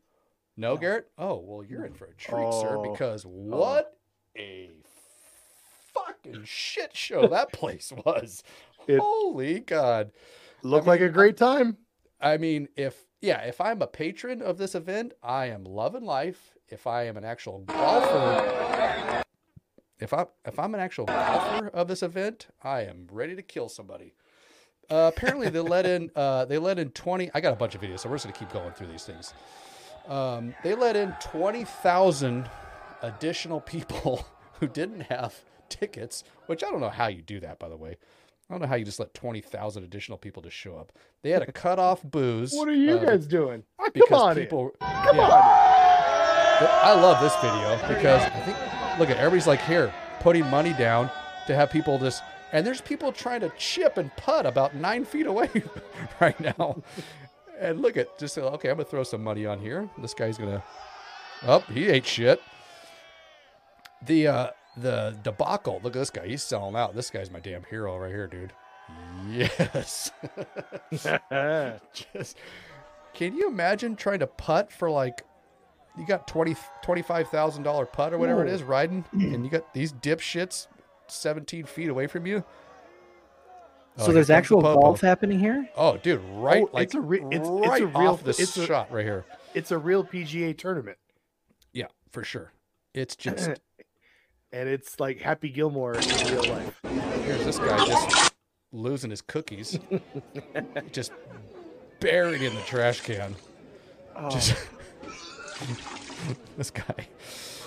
No, Garrett? Oh, well, you're in for a treat, oh, sir, because what oh. a fucking shit show that place was. It Holy God. Looked I mean, like a great time. I mean, if, yeah, if I'm a patron of this event, I am loving life. If I am an actual golfer, if I'm, if I'm an actual golfer of this event, I am ready to kill somebody. Uh, apparently, they let in, uh, they let in twenty. I got a bunch of videos, so we're just going to keep going through these things. Um, they let in twenty thousand additional people who didn't have tickets, which I don't know how you do that, by the way. I don't know how you just let twenty thousand additional people to show up. They had a cutoff booze. What are you uh, guys doing? Come on people, Come yeah, on I love this video because I think, look at everybody's like here, putting money down to have people just And there's people trying to chip and putt about nine feet away right now. And look at, just, okay, I'm going to throw some money on here. This guy's going to, oh, he ate shit. The uh, the debacle, look at this guy. He's selling out. This guy's my damn hero right here, dude. Yes. Just, can you imagine trying to putt for like, you got twenty, twenty-five thousand dollars putt or whatever it is riding, and you got these dipshits seventeen feet away from you? Oh, so there's actual the golf happening here? Oh, dude, right, oh, like it's a re- it's, right it's a real off this it's a, shot right here. It's a real P G A tournament. Yeah, for sure. It's just, and it's like Happy Gilmore in real life. Here's this guy just losing his cookies, just buried in the trash can. Oh. Just this guy.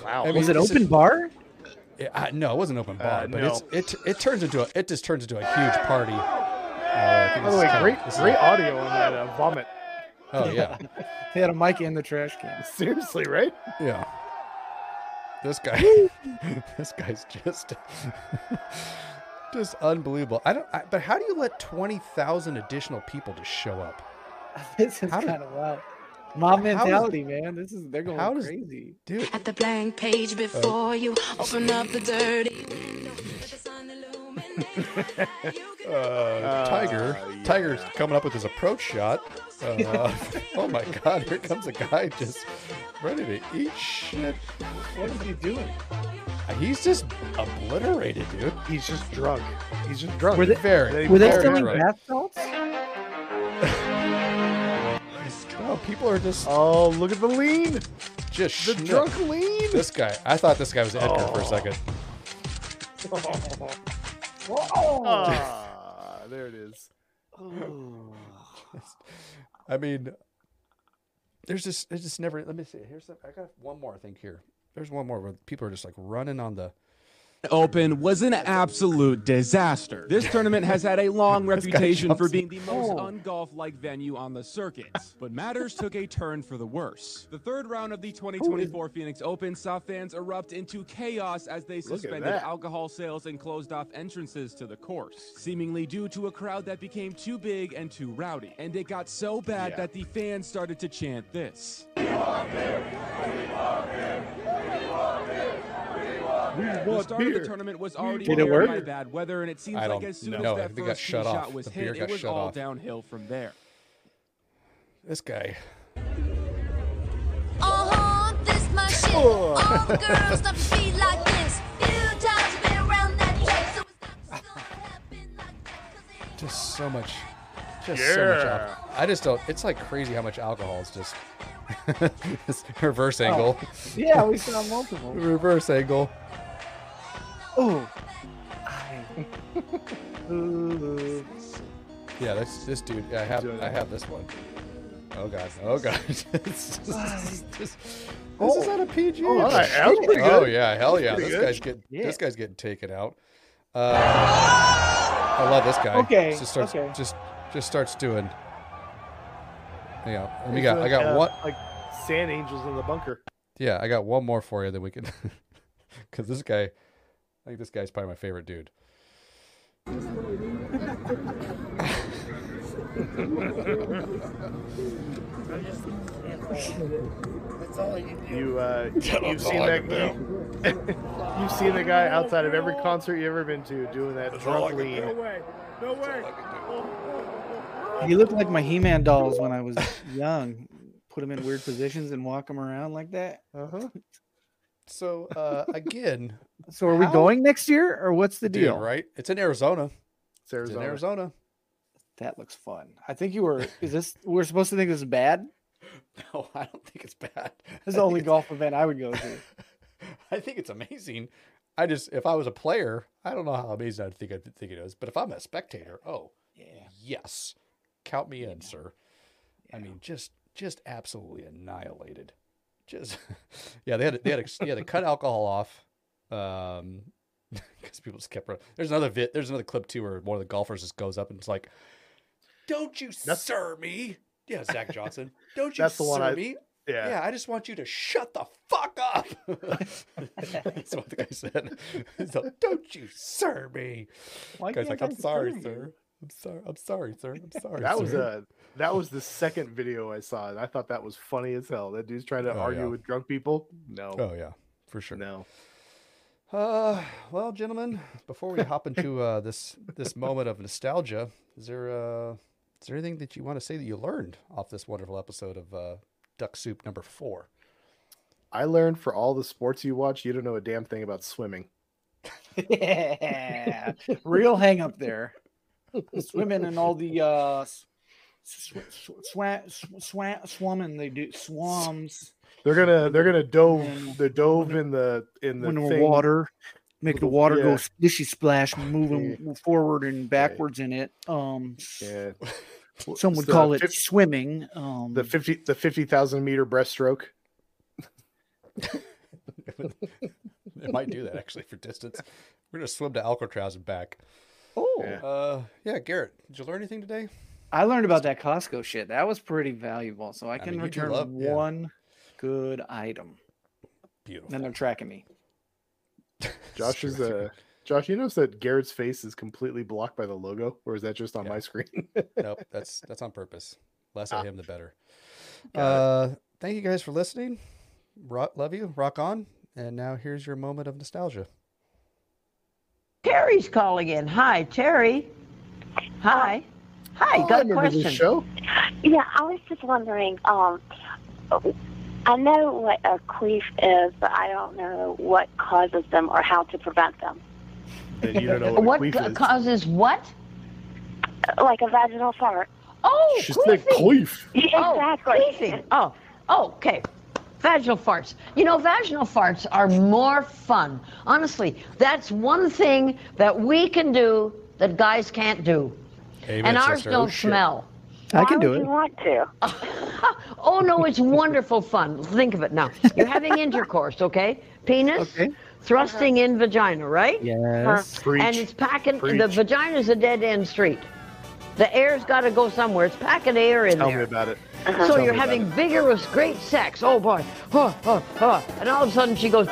Wow, I mean, was it open is, bar? Uh, no, it wasn't open bar, uh, but no. it's, it it turns into a it just turns into a huge party. Uh, I think By the way, kinda, great great a... audio on that uh, vomit. Oh yeah, they had a mic in the trash can. Seriously, right? Yeah. This guy, this guy's just just unbelievable. I don't. I, but how do you let twenty thousand additional people just show up? This is kind of wild. Mob mentality, does, man. This is they're going how crazy. Does, dude. At the blank page before oh. you open up the dirty window with the sun illuminated. uh, uh, Tiger. Yeah. Tiger's coming up with his approach shot. Uh, oh my god, here comes a guy just ready to eat shit. What is he doing? He's just obliterated, dude. He's just drunk. He's just drunk. Were they, very, they, were they selling bath salts? Oh, people are just. Oh, look at the lean. Just the drunk lean. This guy. I thought this guy was Edgar oh. for a second. Oh. Whoa. Ah, there it is. Oh. I mean, there's just it's just never. Let me see. Here's some, I got one more thing here. There's one more where people are just like running on the. Open was an absolute disaster. This tournament has had a long reputation for being the most un-golf-like venue on the circuit, but matters took a turn for the worse. The third round of the twenty twenty-four Phoenix Open saw fans erupt into chaos as they suspended alcohol sales and closed off entrances to the course, seemingly due to a crowd that became too big and too rowdy. And it got so bad yeah. that the fans started to chant this. We want beer. We want beer. We want beer. We the start beer. of the tournament was already marred by bad weather, and it seems like as soon no, as that first shot, shot off. was the hit, it was all off. downhill from there. This guy. Uh-huh, this my shit. All the girls don't be like this. Few times been around that place, so it's not gonna happen like that. Just so much, just yeah. so much alcohol. I just don't. It's like crazy how much alcohol is just reverse angle. Oh. Yeah, we saw multiple. Reverse angle. Oh, yeah. That's this dude. I have. I have this one. Oh god. Oh god. This is on a P G A. Oh, right. oh yeah. Hell yeah. This good. guy's getting. Yeah. This guy's getting taken out. Uh, I love this guy. Okay. Just starts. Okay. Just just starts doing. Yeah. We got. Doing, I got uh, what? Like sand angels in the bunker. Yeah. I got one more for you that we can. Because this guy. I think this guy's probably my favorite dude. you, uh, you've seen that guy. You've seen the guy outside of every concert you've ever been to doing that drunk lean. No way! No way! He looked like my He-Man dolls when I was young. Put them in weird positions and walk them around like that. Uh huh. So uh, again, so are we how... going next year, or what's the deal? Dude, right, it's in Arizona. It's Arizona. It's in Arizona. That looks fun. I think you were. Is this? We're supposed to think this is bad? No, I don't think it's bad. This is the only golf it's... event I would go to. I think it's amazing. I just, if I was a player, I don't know how amazing I think I think it is. But if I'm a spectator, oh yeah, yes, count me in, yeah. sir. Yeah. I mean, just just absolutely annihilated. Just, yeah, they had to, they had to, they had to cut alcohol off, um, because people just kept running. There's another vid, there's another clip too where one of the golfers just goes up and it's like, "Don't you that's, sir me?" Yeah, Zach Johnson. Don't you sir I, me? Yeah. Yeah, I just want you to shut the fuck up. That's what the guy said. He's like, don't you sir me. Why the guy's like, I'm sorry, sir. I'm sorry. I'm sorry, sir. I'm sorry. That sir. was a that was the second video I saw, and I thought that was funny as hell. That dude's trying to oh, argue yeah. with drunk people. No. Oh yeah, for sure. No. Uh, well, gentlemen, before we hop into uh, this this moment of nostalgia, is there uh, is there anything that you want to say that you learned off this wonderful episode of uh, Duck Soup number four? I learned for all the sports you watch, you don't know a damn thing about swimming. Yeah, real hang up there. Swimming and all the uh, sw sw sw swimming they do swams. They're gonna they're gonna dove the dove in the in the thing. water, make the water yeah. go splishy splash, moving yeah. forward and backwards yeah. in it. Um, yeah. Some would so call it swimming. Um, the fifty the fifty thousand meter breaststroke. They might do that actually for distance. We're gonna swim to Alcatraz and back. Oh, yeah. Uh, yeah, Garrett, did you learn anything today? I learned about that Costco shit. That was pretty valuable. So I can I mean, return love, one yeah. good item. Beautiful. Then they're tracking me. Josh is a uh, Josh. You notice that Garrett's face is completely blocked by the logo, or is that just on yeah. my screen? Nope, that's that's on purpose. Less ah. of him, the better. Uh, thank you guys for listening. Rock, love you. Rock on. And now here's your moment of nostalgia. Terry's calling in. Hi, Terry. Hi. Hi, oh, got a question. Show. Yeah, I was just wondering, um, I know what a queef is, but I don't know what causes them or how to prevent them. Then you don't know what, what queef is. Causes what? Like a vaginal fart. Oh, she said queef. Exactly. Oh, queefing. Oh, okay. Vaginal farts. You know, vaginal farts are more fun. Honestly, that's one thing that we can do that guys can't do. Amen, and ours sister. don't oh, smell. Why I can do it. You want to. Oh, no, it's wonderful fun. Think of it now. You're having intercourse, okay? Penis, okay. thrusting uh-huh. in vagina, right? Yes. Uh, and it's packing. Preach. The vagina's a dead-end street. The air's got to go somewhere. It's packing air in Tell there. Tell me about it. Uh-huh. So Tell you're having vigorous, great sex. Oh, boy. Oh, oh, oh. And all of a sudden she goes...